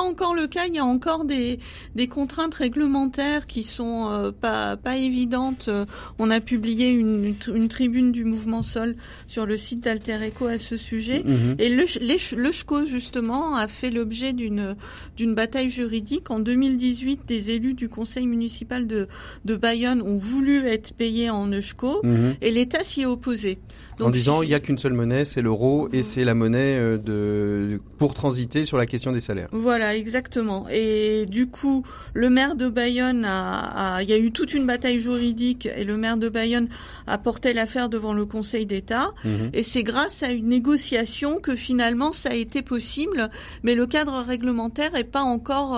encore le cas. Il y a encore des contraintes réglementaires qui sont pas évidentes. On a publié une tribune du Mouvement Sol sur le site d'Alter Eco à ce sujet. Mmh. Et le Eusko, justement, a fait l'objet d'une bataille juridique. En 2018, des élus du conseil municipal de Bayonne ont voulu être payés en Eusko et l'État s'y est opposé. Donc, en disant, il n'y a qu'une seule monnaie, c'est l'euro et c'est la monnaie pour transiter sur la question des salaires. Voilà, exactement. Et du coup, le maire de Bayonne il y a eu toute une bataille juridique et le maire de Bayonne a porté l'affaire devant le Conseil d'État. Et c'est grâce à une négociation que finalement ça a été possible, mais le cadre réglementaire est pas encore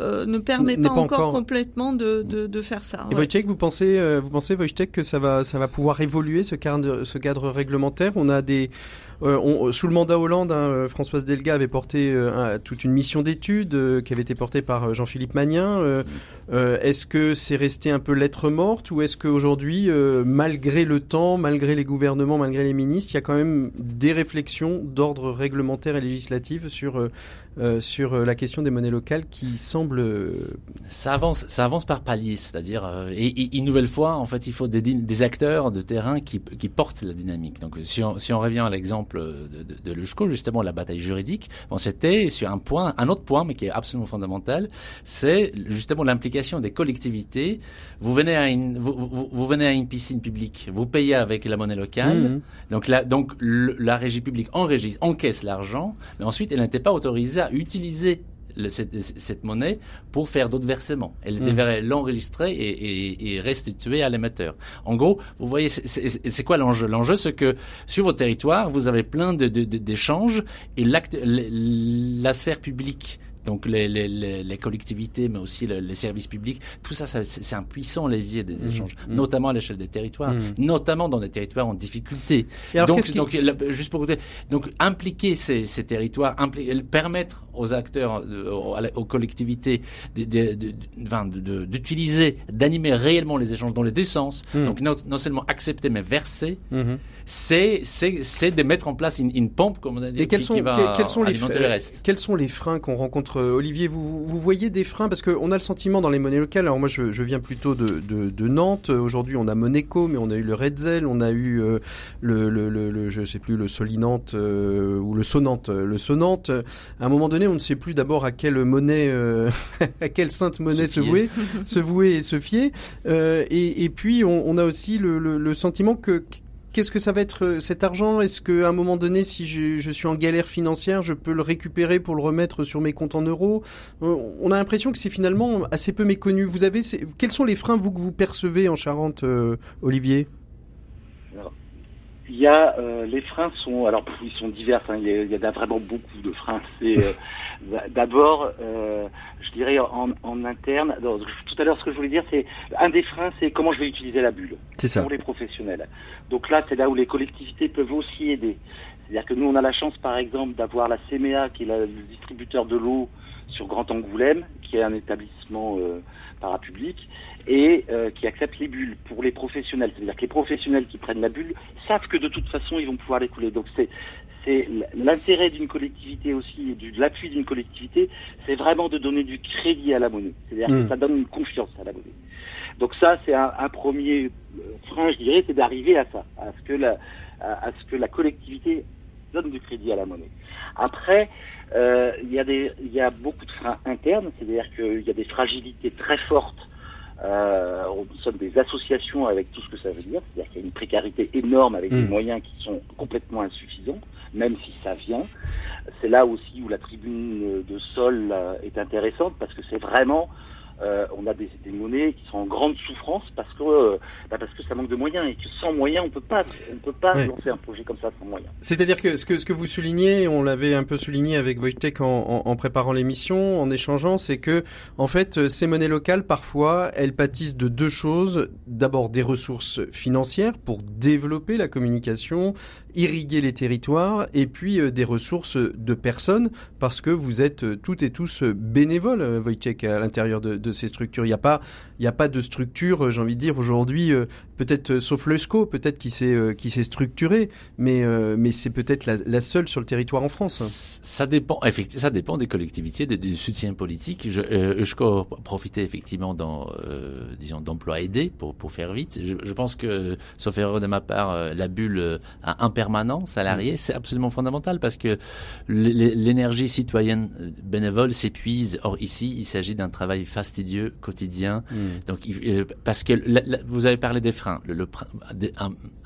ne permet pas encore complètement de faire ça. Et ouais. Wojciech, vous pensez Wojciech que ça va pouvoir évoluer ce cadre réglementaire? On a des sous le mandat Hollande, Françoise Delga avait porté toute une mission d'études qui avait été portée par Jean-Philippe Magnin. Est-ce que c'est resté un peu lettre morte ou est-ce qu'aujourd'hui, malgré le temps, malgré les gouvernements, malgré les ministres, il y a quand même des réflexions d'ordre réglementaire et législatif sur la question des monnaies locales qui semblent... Ça avance par paliers, c'est-à-dire... et une nouvelle fois, en fait, il faut des acteurs de terrain qui portent la dynamique. Donc si on revient à l'exemple de l'Eusko, justement la bataille juridique, c'était sur un autre point, mais qui est absolument fondamental, c'est justement l'implication des collectivités. Vous venez à une piscine publique, vous payez avec la monnaie locale, donc la régie publique encaisse l'argent, mais ensuite elle n'était pas autorisée à utiliser cette monnaie pour faire d'autres versements. Elle devrait l'enregistrer et restituer à l'émetteur. En gros, vous voyez, c'est quoi l'enjeu? L'enjeu, c'est que sur votre territoire, vous avez plein d'échanges et la sphère publique, donc les collectivités, mais aussi les services publics, tout ça, c'est un puissant levier des échanges, notamment à l'échelle des territoires, notamment dans des territoires en difficulté. Donc impliquer ces territoires, permettre aux acteurs, aux collectivités d'utiliser, d'animer réellement les échanges dans les deux sens. Donc non seulement accepter mais verser, c'est de mettre en place une pompe, comme on a dit, qui va alimenter le reste. Quels sont les freins qu'on rencontre, Olivier? Vous voyez des freins parce qu'on a le sentiment dans les monnaies locales. Alors moi je viens plutôt de Nantes. Aujourd'hui on a Monéco, mais on a eu le Redzel, on a eu le je sais plus, le Solinante ou le Sonante. Le Sonante, à un moment donné, on ne sait plus d'abord à quelle monnaie, à quelle sainte monnaie se vouer et se fier. Et puis, on a aussi le sentiment que qu'est-ce que ça va être cet argent? Est-ce qu'à un moment donné, si je suis en galère financière, je peux le récupérer pour le remettre sur mes comptes en euros? On a l'impression que c'est finalement assez peu méconnu. Quels sont les freins, vous, que vous percevez en Charente, Olivier? Il y a les freins sont, alors ils sont divers, hein, il y a vraiment beaucoup de freins. C'est d'abord, je dirais en interne. Alors, tout à l'heure, ce que je voulais dire, c'est un des freins, c'est comment je vais utiliser la bulle pour les professionnels. Donc là, c'est là où les collectivités peuvent aussi aider. C'est-à-dire que nous, on a la chance, par exemple, d'avoir la CMA, qui est le distributeur de l'eau sur Grand Angoulême, qui est un établissement parapublic, et qui accepte les bulles pour les professionnels. C'est-à-dire que les professionnels qui prennent la bulle savent que de toute façon, ils vont pouvoir l'écouler. Donc c'est l'intérêt d'une collectivité aussi, de l'appui d'une collectivité, c'est vraiment de donner du crédit à la monnaie. C'est-à-dire que ça donne une confiance à la monnaie. Donc ça, c'est un premier frein, je dirais, c'est d'arriver à ça, à ce que la collectivité donne du crédit à la monnaie. Après, il y a beaucoup de freins internes, c'est-à-dire qu'il y a des fragilités très fortes. Nous sommes des associations avec tout ce que ça veut dire, c'est-à-dire qu'il y a une précarité énorme avec des moyens qui sont complètement insuffisants, même si ça vient. C'est là aussi où la tribune de Sol est intéressante, parce que c'est vraiment... on a des monnaies qui sont en grande souffrance parce que ça manque de moyens, et que sans moyens on peut pas lancer un projet comme ça sans moyens. C'est-à-dire que ce que vous soulignez, on l'avait un peu souligné avec Wojciech en préparant l'émission, en échangeant, c'est que en fait ces monnaies locales parfois elles pâtissent de deux choses. D'abord des ressources financières pour développer la communication, irriguer les territoires, et puis des ressources de personnes, parce que vous êtes toutes et tous bénévoles, Wojciech, à l'intérieur de ces structures. Il n'y a pas de structure, j'ai envie de dire, aujourd'hui, peut-être sauf l'Eusko, peut-être qui s'est structuré, mais c'est peut-être la seule sur le territoire en France. Ça dépend, effectivement, ça dépend des collectivités, du soutien politique. Eusko profitait effectivement d'emplois aidés pour faire vite. Je pense que, sauf erreur de ma part, la bulle a permanent, salarié, c'est absolument fondamental, parce que l'énergie citoyenne bénévole s'épuise. Or, ici, il s'agit d'un travail fastidieux, quotidien. Donc, parce que vous avez parlé des freins.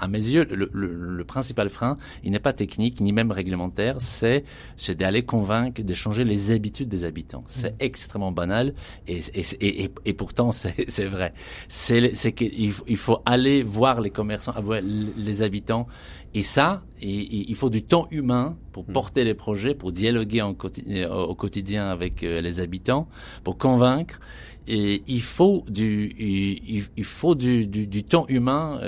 À mes yeux, le principal frein, il n'est pas technique, ni même réglementaire, c'est d'aller convaincre, de changer les habitudes des habitants. C'est extrêmement banal, et pourtant, c'est vrai. C'est qu'il faut aller voir les commerçants, voir les habitants. Et ça, il faut du temps humain pour porter les projets, pour dialoguer au quotidien avec les habitants, pour convaincre. Et il faut du temps humain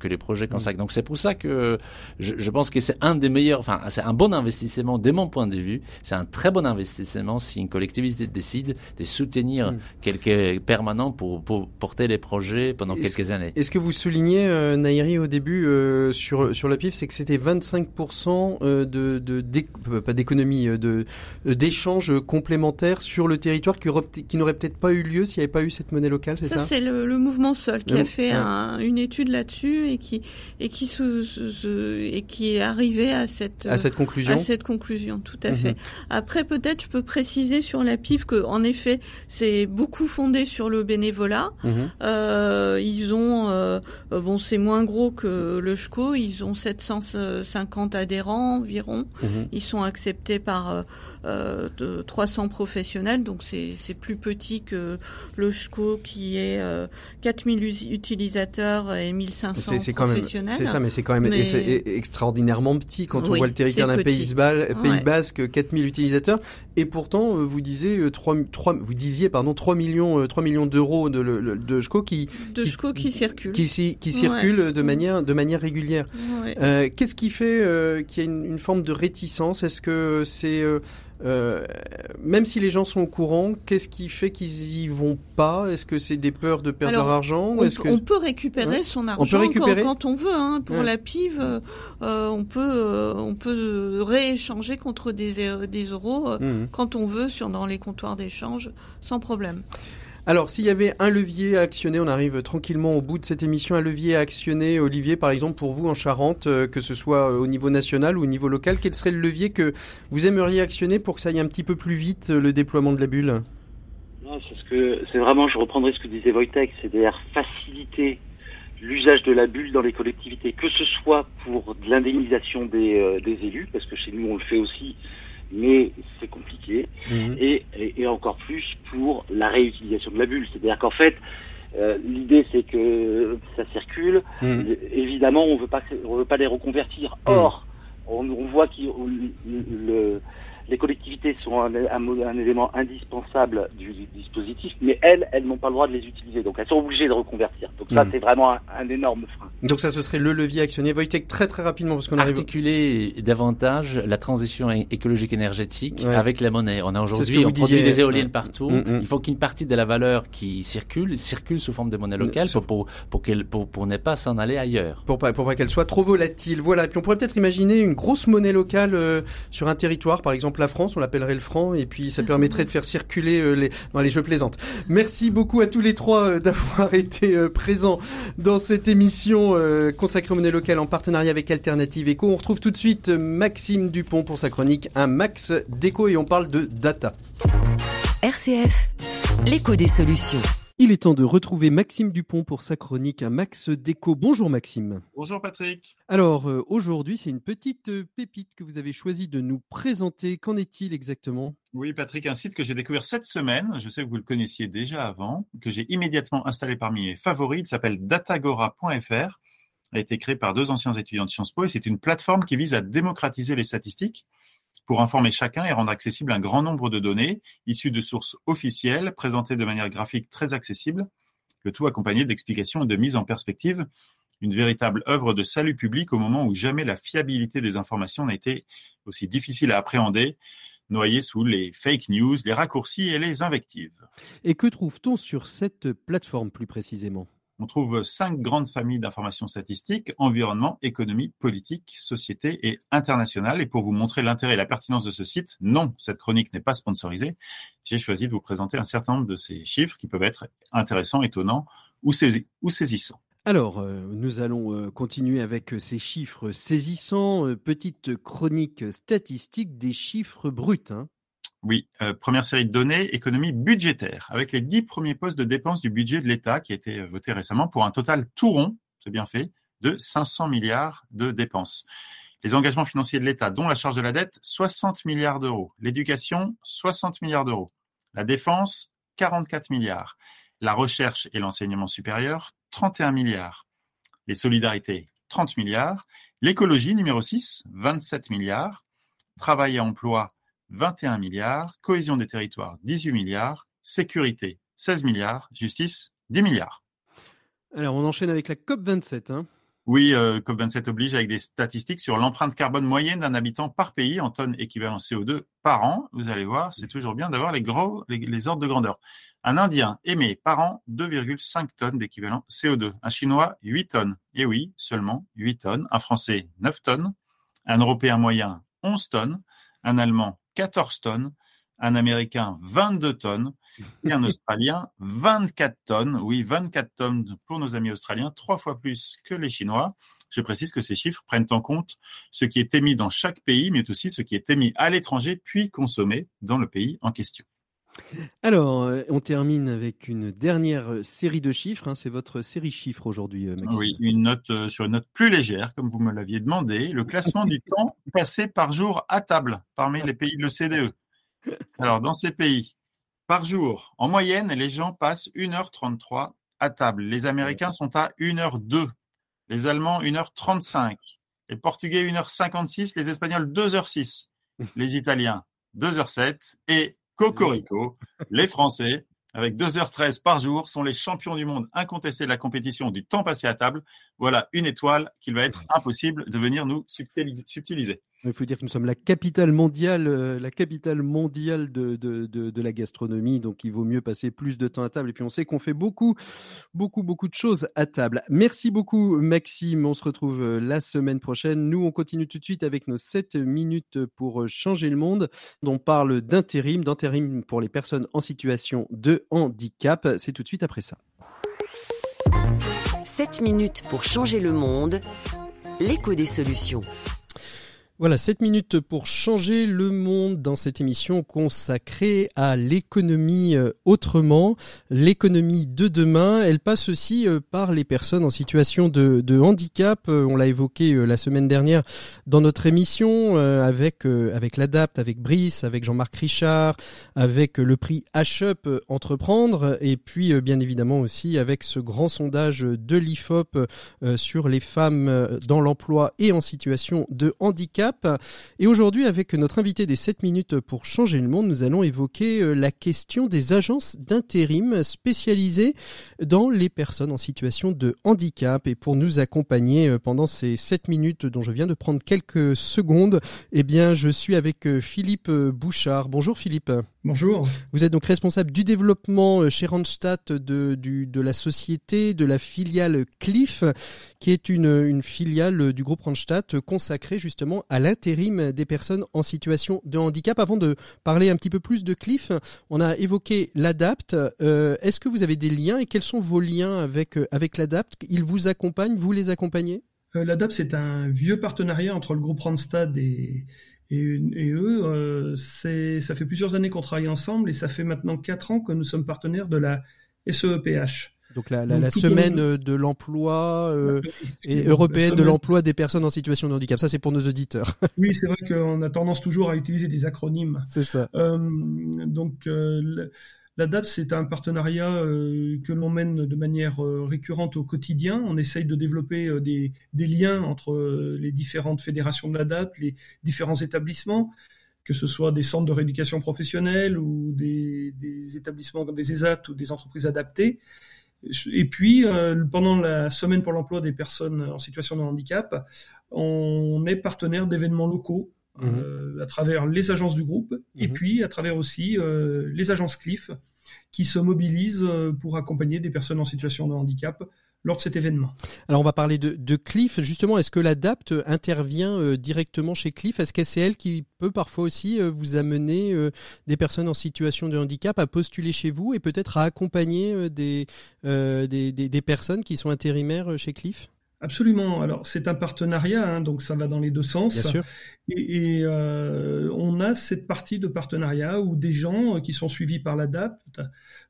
que les projets consacrent. Donc c'est pour ça que je pense que c'est un des meilleurs, enfin c'est un bon investissement de mon point de vue. C'est un très bon investissement si une collectivité décide de soutenir quelques permanents pour porter les projets pendant quelques années. Est-ce que vous soulignez, Naïri, au début sur la PIV, c'est que c'était 25% d'économie d'échanges complémentaires sur le territoire qui n'aurait peut-être pas eu lieu s'il n'y avait pas eu cette monnaie locale, c'est ça ? Ça, c'est le Mouvement Sol qui a fait une étude là-dessus et qui est arrivé à cette conclusion. À cette conclusion, tout à fait. Après, peut-être, je peux préciser sur la PIV que, en effet, c'est beaucoup fondé sur le bénévolat. Ils ont, c'est moins gros que le Eusko, ils ont 750 adhérents environ. Ils sont acceptés par 300 professionnels, donc c'est plus petit que l'Eusko qui est 4000 utilisateurs et 1500 professionnels. C'est ça, mais c'est quand même c'est extraordinairement petit quand on voit le territoire d'un Pays basque, 4000 utilisateurs, et pourtant vous disiez 3 millions d'euros de Eusko qui circule. Qui circule de manière régulière. Qu'est-ce qui fait qu'il y a une forme de réticence ? Est-ce que c'est même si les gens sont au courant, qu'est-ce qui fait qu'ils y vont pas ? Est-ce que c'est des peurs de perdre leur argent ? On peut récupérer son argent quand on veut. Pour la PIV, on peut rééchanger contre des euros quand on veut dans les comptoirs d'échange sans problème. Alors, s'il y avait un levier à actionner, on arrive tranquillement au bout de cette émission, un levier à actionner, Olivier, par exemple, pour vous en Charente, que ce soit au niveau national ou au niveau local, quel serait le levier que vous aimeriez actionner pour que ça aille un petit peu plus vite, le déploiement de la bulle ? Non, c'est vraiment, je reprendrai ce que disait Wojciech, c'est-à-dire faciliter l'usage de la bulle dans les collectivités, que ce soit pour de l'indemnisation des élus, parce que chez nous, on le fait aussi, mais c'est compliqué, et encore plus pour la réutilisation de la bulle. C'est-à-dire qu'en fait, l'idée c'est que ça circule. Évidemment, on veut pas les reconvertir. Or, on voit que Les collectivités sont un élément indispensable du dispositif, mais elles n'ont pas le droit de les utiliser. Donc, elles sont obligées de reconvertir. Donc, ça, c'est vraiment un énorme frein. Donc, ça, ce serait le levier actionné. Wojciech, très, très rapidement, parce qu'on arrive... Articuler davantage la transition écologique énergétique avec la monnaie. On a aujourd'hui, on produit des éoliennes partout. Il faut qu'une partie de la valeur qui circule sous forme de monnaie locale pour ne pas s'en aller ailleurs. Pour pas qu'elle soit trop volatile. Voilà. Et puis, on pourrait peut-être imaginer une grosse monnaie locale sur un territoire, par exemple, la France, on l'appellerait le franc, et puis ça permettrait de faire circuler les jeux plaisants. Merci beaucoup à tous les trois d'avoir été présents dans cette émission consacrée aux monnaies locales en partenariat avec Alternative Éco. On retrouve tout de suite Maxime Dupont pour sa chronique Un Max d'Éco, et on parle de data. RCF, l'éco des solutions. Il est temps de retrouver Maxime Dupont pour sa chronique Un Max d'Éco. Bonjour Maxime. Bonjour Patrick. Alors aujourd'hui, c'est une petite pépite que vous avez choisi de nous présenter. Qu'en est-il exactement ? Oui Patrick, un site que j'ai découvert cette semaine, je sais que vous le connaissiez déjà avant, que j'ai immédiatement installé parmi mes favoris. Il s'appelle datagora.fr, a été créé par 2 anciens étudiants de Sciences Po, et c'est une plateforme qui vise à démocratiser les statistiques pour informer chacun et rendre accessible un grand nombre de données issues de sources officielles, présentées de manière graphique très accessible, le tout accompagné d'explications et de mises en perspective, une véritable œuvre de salut public au moment où jamais la fiabilité des informations n'a été aussi difficile à appréhender, noyée sous les fake news, les raccourcis et les invectives. Et que trouve-t-on sur cette plateforme plus précisément ? On trouve 5 grandes familles d'informations statistiques, environnement, économie, politique, société et internationale. Et pour vous montrer l'intérêt et la pertinence de ce site, non, cette chronique n'est pas sponsorisée, j'ai choisi de vous présenter un certain nombre de ces chiffres qui peuvent être intéressants, étonnants ou saisissants. Alors, nous allons continuer avec ces chiffres saisissants. Petite chronique statistique des chiffres bruts. Oui, première série de données, économie budgétaire, avec les 10 premiers postes de dépenses du budget de l'État qui a été voté récemment pour un total tout rond, c'est bien fait, de 500 milliards de dépenses. Les engagements financiers de l'État, dont la charge de la dette, 60 milliards d'euros. L'éducation, 60 milliards d'euros. La défense, 44 milliards. La recherche et l'enseignement supérieur, 31 milliards. Les solidarités, 30 milliards. L'écologie, numéro 6, 27 milliards. Travail et emploi, 21 milliards, cohésion des territoires, 18 milliards, sécurité, 16 milliards, justice, 10 milliards. Alors, on enchaîne avec la COP27. Oui, COP27 oblige, avec des statistiques sur l'empreinte carbone moyenne d'un habitant par pays en tonnes équivalent CO2 par an. Vous allez voir, c'est toujours bien d'avoir les ordres de grandeur. Un Indien émet par an 2,5 tonnes d'équivalent CO2. Un Chinois, 8 tonnes. Et oui, seulement 8 tonnes. Un Français, 9 tonnes. Un Européen moyen, 11 tonnes. Un Allemand, 14 tonnes, un Américain 22 tonnes et un Australien 24 tonnes. Oui, 24 tonnes pour nos amis australiens, 3 fois plus que les Chinois. Je précise que ces chiffres prennent en compte ce qui est émis dans chaque pays, mais aussi ce qui est émis à l'étranger puis consommé dans le pays en question. Alors, on termine avec une dernière série de chiffres. C'est votre série chiffres aujourd'hui, Maxime. Oui, sur une note plus légère, comme vous me l'aviez demandé. Le classement du temps passé par jour à table parmi les pays de l'OCDE. Alors, dans ces pays, par jour, en moyenne, les gens passent 1h33 à table. Les Américains sont à 1h02, les Allemands 1h35, les Portugais 1h56, les Espagnols 2h06, les Italiens 2h07 et cocorico, les Français, avec 2h13 par jour, sont les champions du monde incontestés de la compétition du temps passé à table. Voilà une étoile qu'il va être impossible de venir nous subtiliser. Il faut dire que nous sommes la capitale mondiale de la gastronomie, donc il vaut mieux passer plus de temps à table. Et puis on sait qu'on fait beaucoup de choses à table. Merci beaucoup Maxime, on se retrouve la semaine prochaine. Nous, on continue tout de suite avec nos 7 minutes pour changer le monde. On parle d'intérim pour les personnes en situation de handicap. C'est tout de suite après ça. 7 minutes pour changer le monde, l'éco des solutions. Voilà, 7 minutes pour changer le monde dans cette émission consacrée à l'économie autrement. L'économie de demain, elle passe aussi par les personnes en situation de handicap. On l'a évoqué la semaine dernière dans notre émission avec l'Adapt, avec Brice, avec Jean-Marc Richard, avec le prix H-Up Entreprendre, et puis bien évidemment aussi avec ce grand sondage de l'IFOP sur les femmes dans l'emploi et en situation de handicap. étape. Et aujourd'hui, avec notre invité des 7 minutes pour changer le monde, nous allons évoquer la question des agences d'intérim spécialisées dans les personnes en situation de handicap. Et pour nous accompagner pendant ces 7 minutes dont je viens de prendre quelques secondes, eh bien, je suis avec Philippe Bouchard. Bonjour Philippe. Bonjour. Vous êtes donc responsable du développement chez Randstad de la société, de la filiale Cliff, qui est une filiale du groupe Randstad consacrée justement à l'intérim des personnes en situation de handicap. Avant de parler un petit peu plus de Cliff, on a évoqué l'Adapt. Est-ce que vous avez des liens et quels sont vos liens avec l'Adapt? Ils vous accompagnent, vous les accompagnez? L'Adapt, c'est un vieux partenariat entre le groupe Randstad et eux. Ça fait plusieurs années qu'on travaille ensemble et ça fait maintenant 4 ans que nous sommes partenaires de la SEPH. Donc la semaine de l'emploi et européenne de l'emploi des personnes en situation de handicap. Ça, c'est pour nos auditeurs. Oui, c'est vrai qu'on a tendance toujours à utiliser des acronymes. C'est ça. L'ADAPT, c'est un partenariat que l'on mène de manière récurrente au quotidien. On essaye de développer des liens entre les différentes fédérations de l'ADAPT, les différents établissements, que ce soit des centres de rééducation professionnelle ou des établissements comme des ESAT ou des entreprises adaptées. Et puis, pendant la semaine pour l'emploi des personnes en situation de handicap, on est partenaire d'événements locaux à travers les agences du groupe et puis à travers aussi les agences Cliff qui se mobilisent pour accompagner des personnes en situation de handicap lors de cet événement. Alors on va parler de Cliff. Justement, est-ce que l'Adapt intervient directement chez Cliff? Est-ce que c'est elle qui peut parfois aussi vous amener des personnes en situation de handicap à postuler chez vous et peut-être à accompagner des personnes qui sont intérimaires chez Cliff? Absolument. Alors c'est un partenariat, donc ça va dans les deux sens. Bien sûr. Et on a cette partie de partenariat où des gens qui sont suivis par l'ADAPT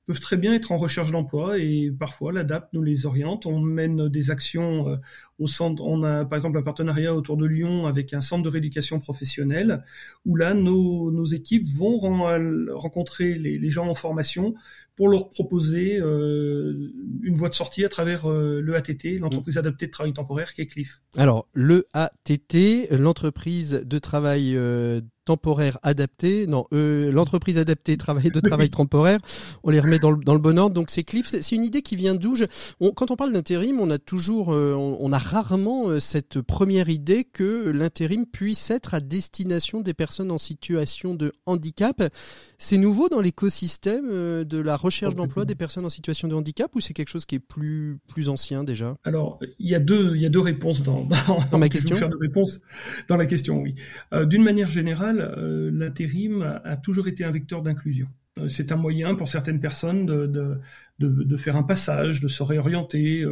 peuvent très bien être en recherche d'emploi et parfois l'ADAPT nous les oriente. On mène des actions au centre. On a par exemple un partenariat autour de Lyon avec un centre de rééducation professionnelle où là nos équipes vont rencontrer les gens en formation pour leur proposer une voie de sortie à travers l'EATT, l'entreprise adaptée de travail temporaire qui est Cliff. Alors l'EATT, l'entreprise de travail temporaire adapté, l'entreprise adaptée de travail temporaire, on les remet dans le bon ordre. Donc c'est Cliff, c'est une idée qui vient d'où? Quand on parle d'intérim, on a toujours, on a rarement cette première idée que l'intérim puisse être à destination des personnes en situation de handicap. C'est nouveau dans l'écosystème de la recherche d'emploi des personnes en situation de handicap ou c'est quelque chose qui est plus ancien déjà? Alors il y a deux réponses dans ma question. Je vais vous faire deux réponses dans la question, oui. D'une manière générale, l'intérim a toujours été un vecteur d'inclusion. C'est un moyen pour certaines personnes de faire un passage, de se réorienter,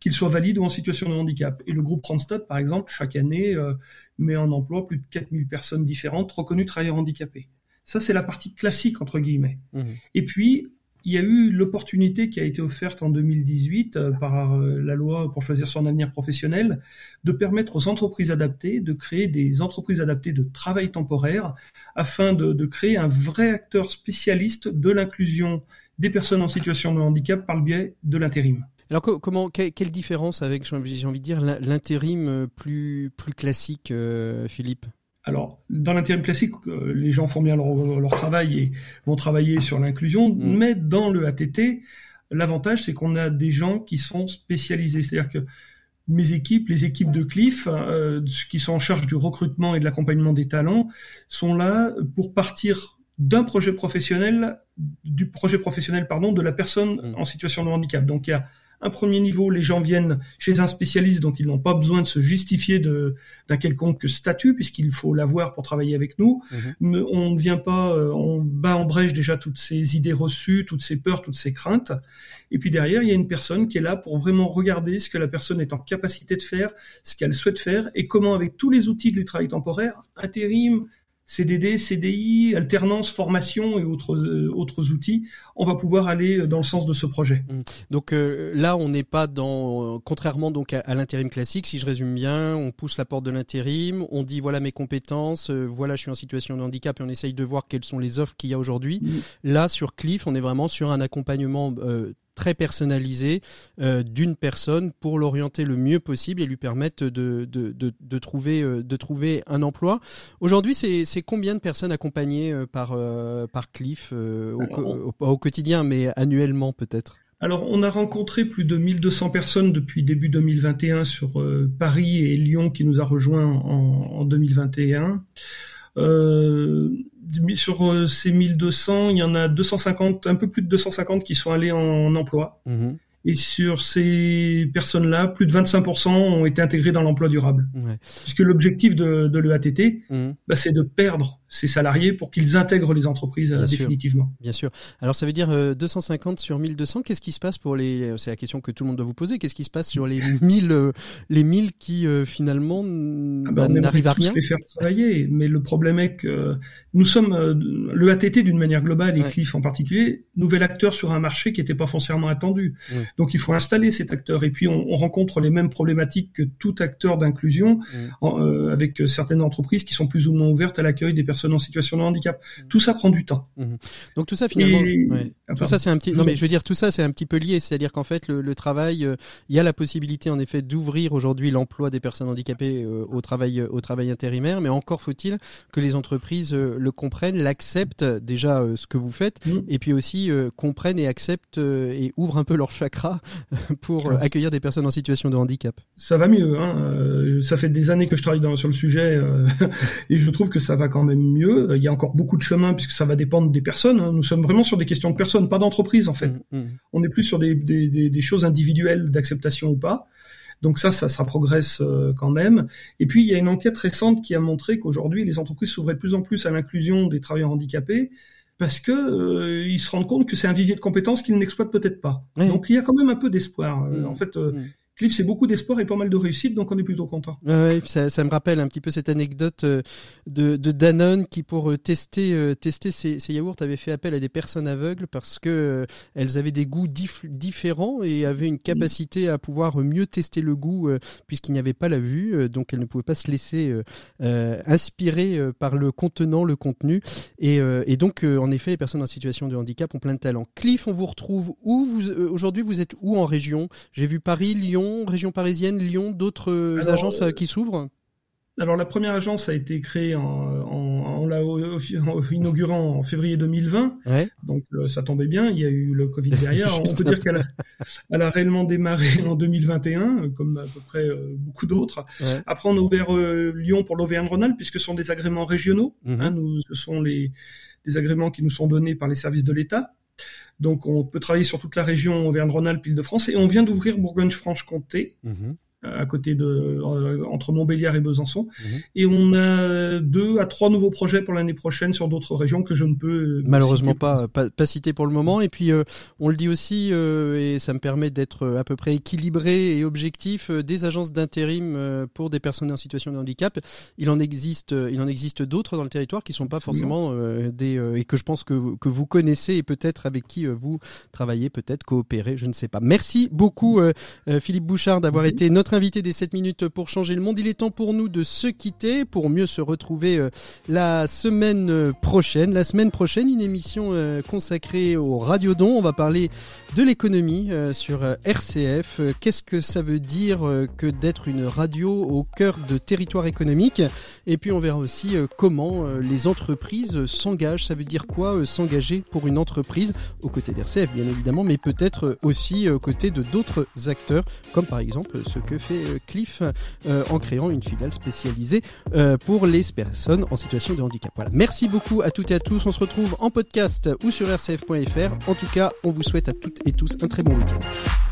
qu'ils soient valides ou en situation de handicap. Et le groupe Randstad, par exemple, chaque année, met en emploi plus de 4000 personnes différentes reconnues travailleurs handicapés. Ça, c'est la partie classique, entre guillemets. Mmh. Et puis, il y a eu l'opportunité qui a été offerte en 2018 par la loi pour choisir son avenir professionnel de permettre aux entreprises adaptées de créer des entreprises adaptées de travail temporaire afin de créer un vrai acteur spécialiste de l'inclusion des personnes en situation de handicap par le biais de l'intérim. Alors quelle différence avec, j'ai envie de dire, l'intérim plus classique, Philippe ? Alors, dans l'intérim classique, les gens font bien leur travail et vont travailler sur l'inclusion, mais dans le ATT, l'avantage, c'est qu'on a des gens qui sont spécialisés. C'est-à-dire que les équipes de Cliff, qui sont en charge du recrutement et de l'accompagnement des talents, sont là pour partir du projet professionnel, de la personne en situation de handicap. Donc, il y a un premier niveau, les gens viennent chez un spécialiste, donc ils n'ont pas besoin de se justifier d'un quelconque statut, puisqu'il faut l'avoir pour travailler avec nous. Mmh. On ne vient pas, on bat en brèche déjà toutes ces idées reçues, toutes ces peurs, toutes ces craintes. Et puis derrière, il y a une personne qui est là pour vraiment regarder ce que la personne est en capacité de faire, ce qu'elle souhaite faire, et comment avec tous les outils du travail temporaire, intérim, CDD, CDI, alternance, formation et autres outils, on va pouvoir aller dans le sens de ce projet. Donc là, on n'est pas dans, contrairement donc à l'intérim classique, si je résume bien, on pousse la porte de l'intérim, on dit voilà mes compétences, voilà je suis en situation de handicap et on essaye de voir quelles sont les offres qu'il y a aujourd'hui. Là, sur Cliff, on est vraiment sur un accompagnement très personnalisé d'une personne pour l'orienter le mieux possible et lui permettre de trouver un emploi. Aujourd'hui, c'est combien de personnes accompagnées par Cliff au quotidien, mais annuellement peut-être? Alors, on a rencontré plus de 1200 personnes depuis début 2021 sur Paris et Lyon qui nous a rejoints en 2021. Sur ces 1200, il y en a 250, un peu plus de 250 qui sont allés en emploi. Mmh. Et sur ces personnes-là, plus de 25% ont été intégrés dans l'emploi durable. Ouais. Puisque l'objectif de l'EATT, c'est de perdre ces salariés pour qu'ils intègrent les entreprises définitivement. Bien sûr. Alors ça veut dire 250 sur 1200. Qu'est-ce qui se passe pour les... C'est la question que tout le monde doit vous poser. Qu'est-ce qui se passe sur les 1000 qui finalement n'arrivent à rien? On aimerait tous les faire travailler. Mais le problème est que nous sommes, l'EATT d'une manière globale et Cliff en particulier, nouvel acteur sur un marché qui n'était pas foncièrement attendu. Ouais. Donc il faut installer cet acteur. Et puis on rencontre les mêmes problématiques que tout acteur d'inclusion avec certaines entreprises qui sont plus ou moins ouvertes à l'accueil des personnes en situation de handicap. Tout ça prend du temps. Mmh. Donc tout ça finalement, tout ça c'est un petit peu lié. C'est-à-dire qu'en fait le travail, il y a la possibilité en effet d'ouvrir aujourd'hui l'emploi des personnes handicapées au travail intérimaire, mais encore faut-il que les entreprises le comprennent, l'acceptent déjà ce que vous faites, et puis aussi comprennent et acceptent et ouvrent un peu leur chakra pour accueillir des personnes en situation de handicap. Ça va mieux, hein. Ça fait des années que je travaille sur le sujet et je trouve que ça va quand même mieux. Il y a encore beaucoup de chemin puisque ça va dépendre des personnes. Nous sommes vraiment sur des questions de personnes, pas d'entreprise en fait. On est plus sur des choses individuelles d'acceptation ou pas. Donc ça progresse quand même. Et puis il y a une enquête récente qui a montré qu'aujourd'hui les entreprises s'ouvraient de plus en plus à l'inclusion des travailleurs handicapés parce que ils se rendent compte que c'est un vivier de compétences qu'ils n'exploitent peut-être pas. Oui. Donc il y a quand même un peu d'espoir. Cliff, c'est beaucoup d'espoir et pas mal de réussite, donc on est plutôt content. Oui, ça me rappelle un petit peu cette anecdote de Danone qui, pour tester ses yaourts, avait fait appel à des personnes aveugles parce que elles avaient des goûts différents et avaient une capacité à pouvoir mieux tester le goût puisqu'il n'y avait pas la vue, donc elles ne pouvaient pas se laisser inspirer par le contenu. Et donc, en effet, les personnes en situation de handicap ont plein de talents. Cliff, on vous retrouve où aujourd'hui, vous êtes où en région? J'ai vu Paris, Lyon, région parisienne, Lyon, d'autres agences qui s'ouvrent? Alors la première agence a été créée en inaugurant en février 2020, donc ça tombait bien, il y a eu le Covid derrière. On peut dire qu'elle a réellement démarré en 2021, comme à peu près beaucoup d'autres. Ouais. Après on a ouvert Lyon pour l'Auvergne-Rhône-Alpes, puisque ce sont des agréments régionaux, ce sont les agréments qui nous sont donnés par les services de l'État. Donc on peut travailler sur toute la région Auvergne-Rhône-Alpes, Île-de-France, et on vient d'ouvrir Bourgogne-Franche-Comté, à côté entre Montbéliard et Besançon, et on a 2 à 3 nouveaux projets pour l'année prochaine sur d'autres régions que je ne peux malheureusement pas citer pour le moment. Et puis on le dit aussi, et ça me permet d'être à peu près équilibré et objectif, des agences d'intérim pour des personnes en situation de handicap. Il en existe d'autres dans le territoire qui ne sont pas forcément et que je pense que vous connaissez et peut-être avec qui vous travaillez, peut-être coopérez, je ne sais pas. Merci beaucoup Philippe Bouchard d'avoir été notre invité des 7 minutes pour changer le monde. Il est temps pour nous de se quitter pour mieux se retrouver la semaine prochaine, une émission consacrée au radiodon. On va parler de l'économie sur RCF. Qu'est-ce que ça veut dire que d'être une radio au cœur de territoires économiques? Et puis on verra aussi comment les entreprises s'engagent. Ça veut dire quoi s'engager pour une entreprise aux côtés d'RCF bien évidemment, mais peut-être aussi aux côtés de d'autres acteurs comme par exemple ce que fait Cliff en créant une filiale spécialisée pour les personnes en situation de handicap. Voilà. Merci beaucoup à toutes et à tous. On se retrouve en podcast ou sur rcf.fr. En tout cas, on vous souhaite à toutes et tous un très bon week-end.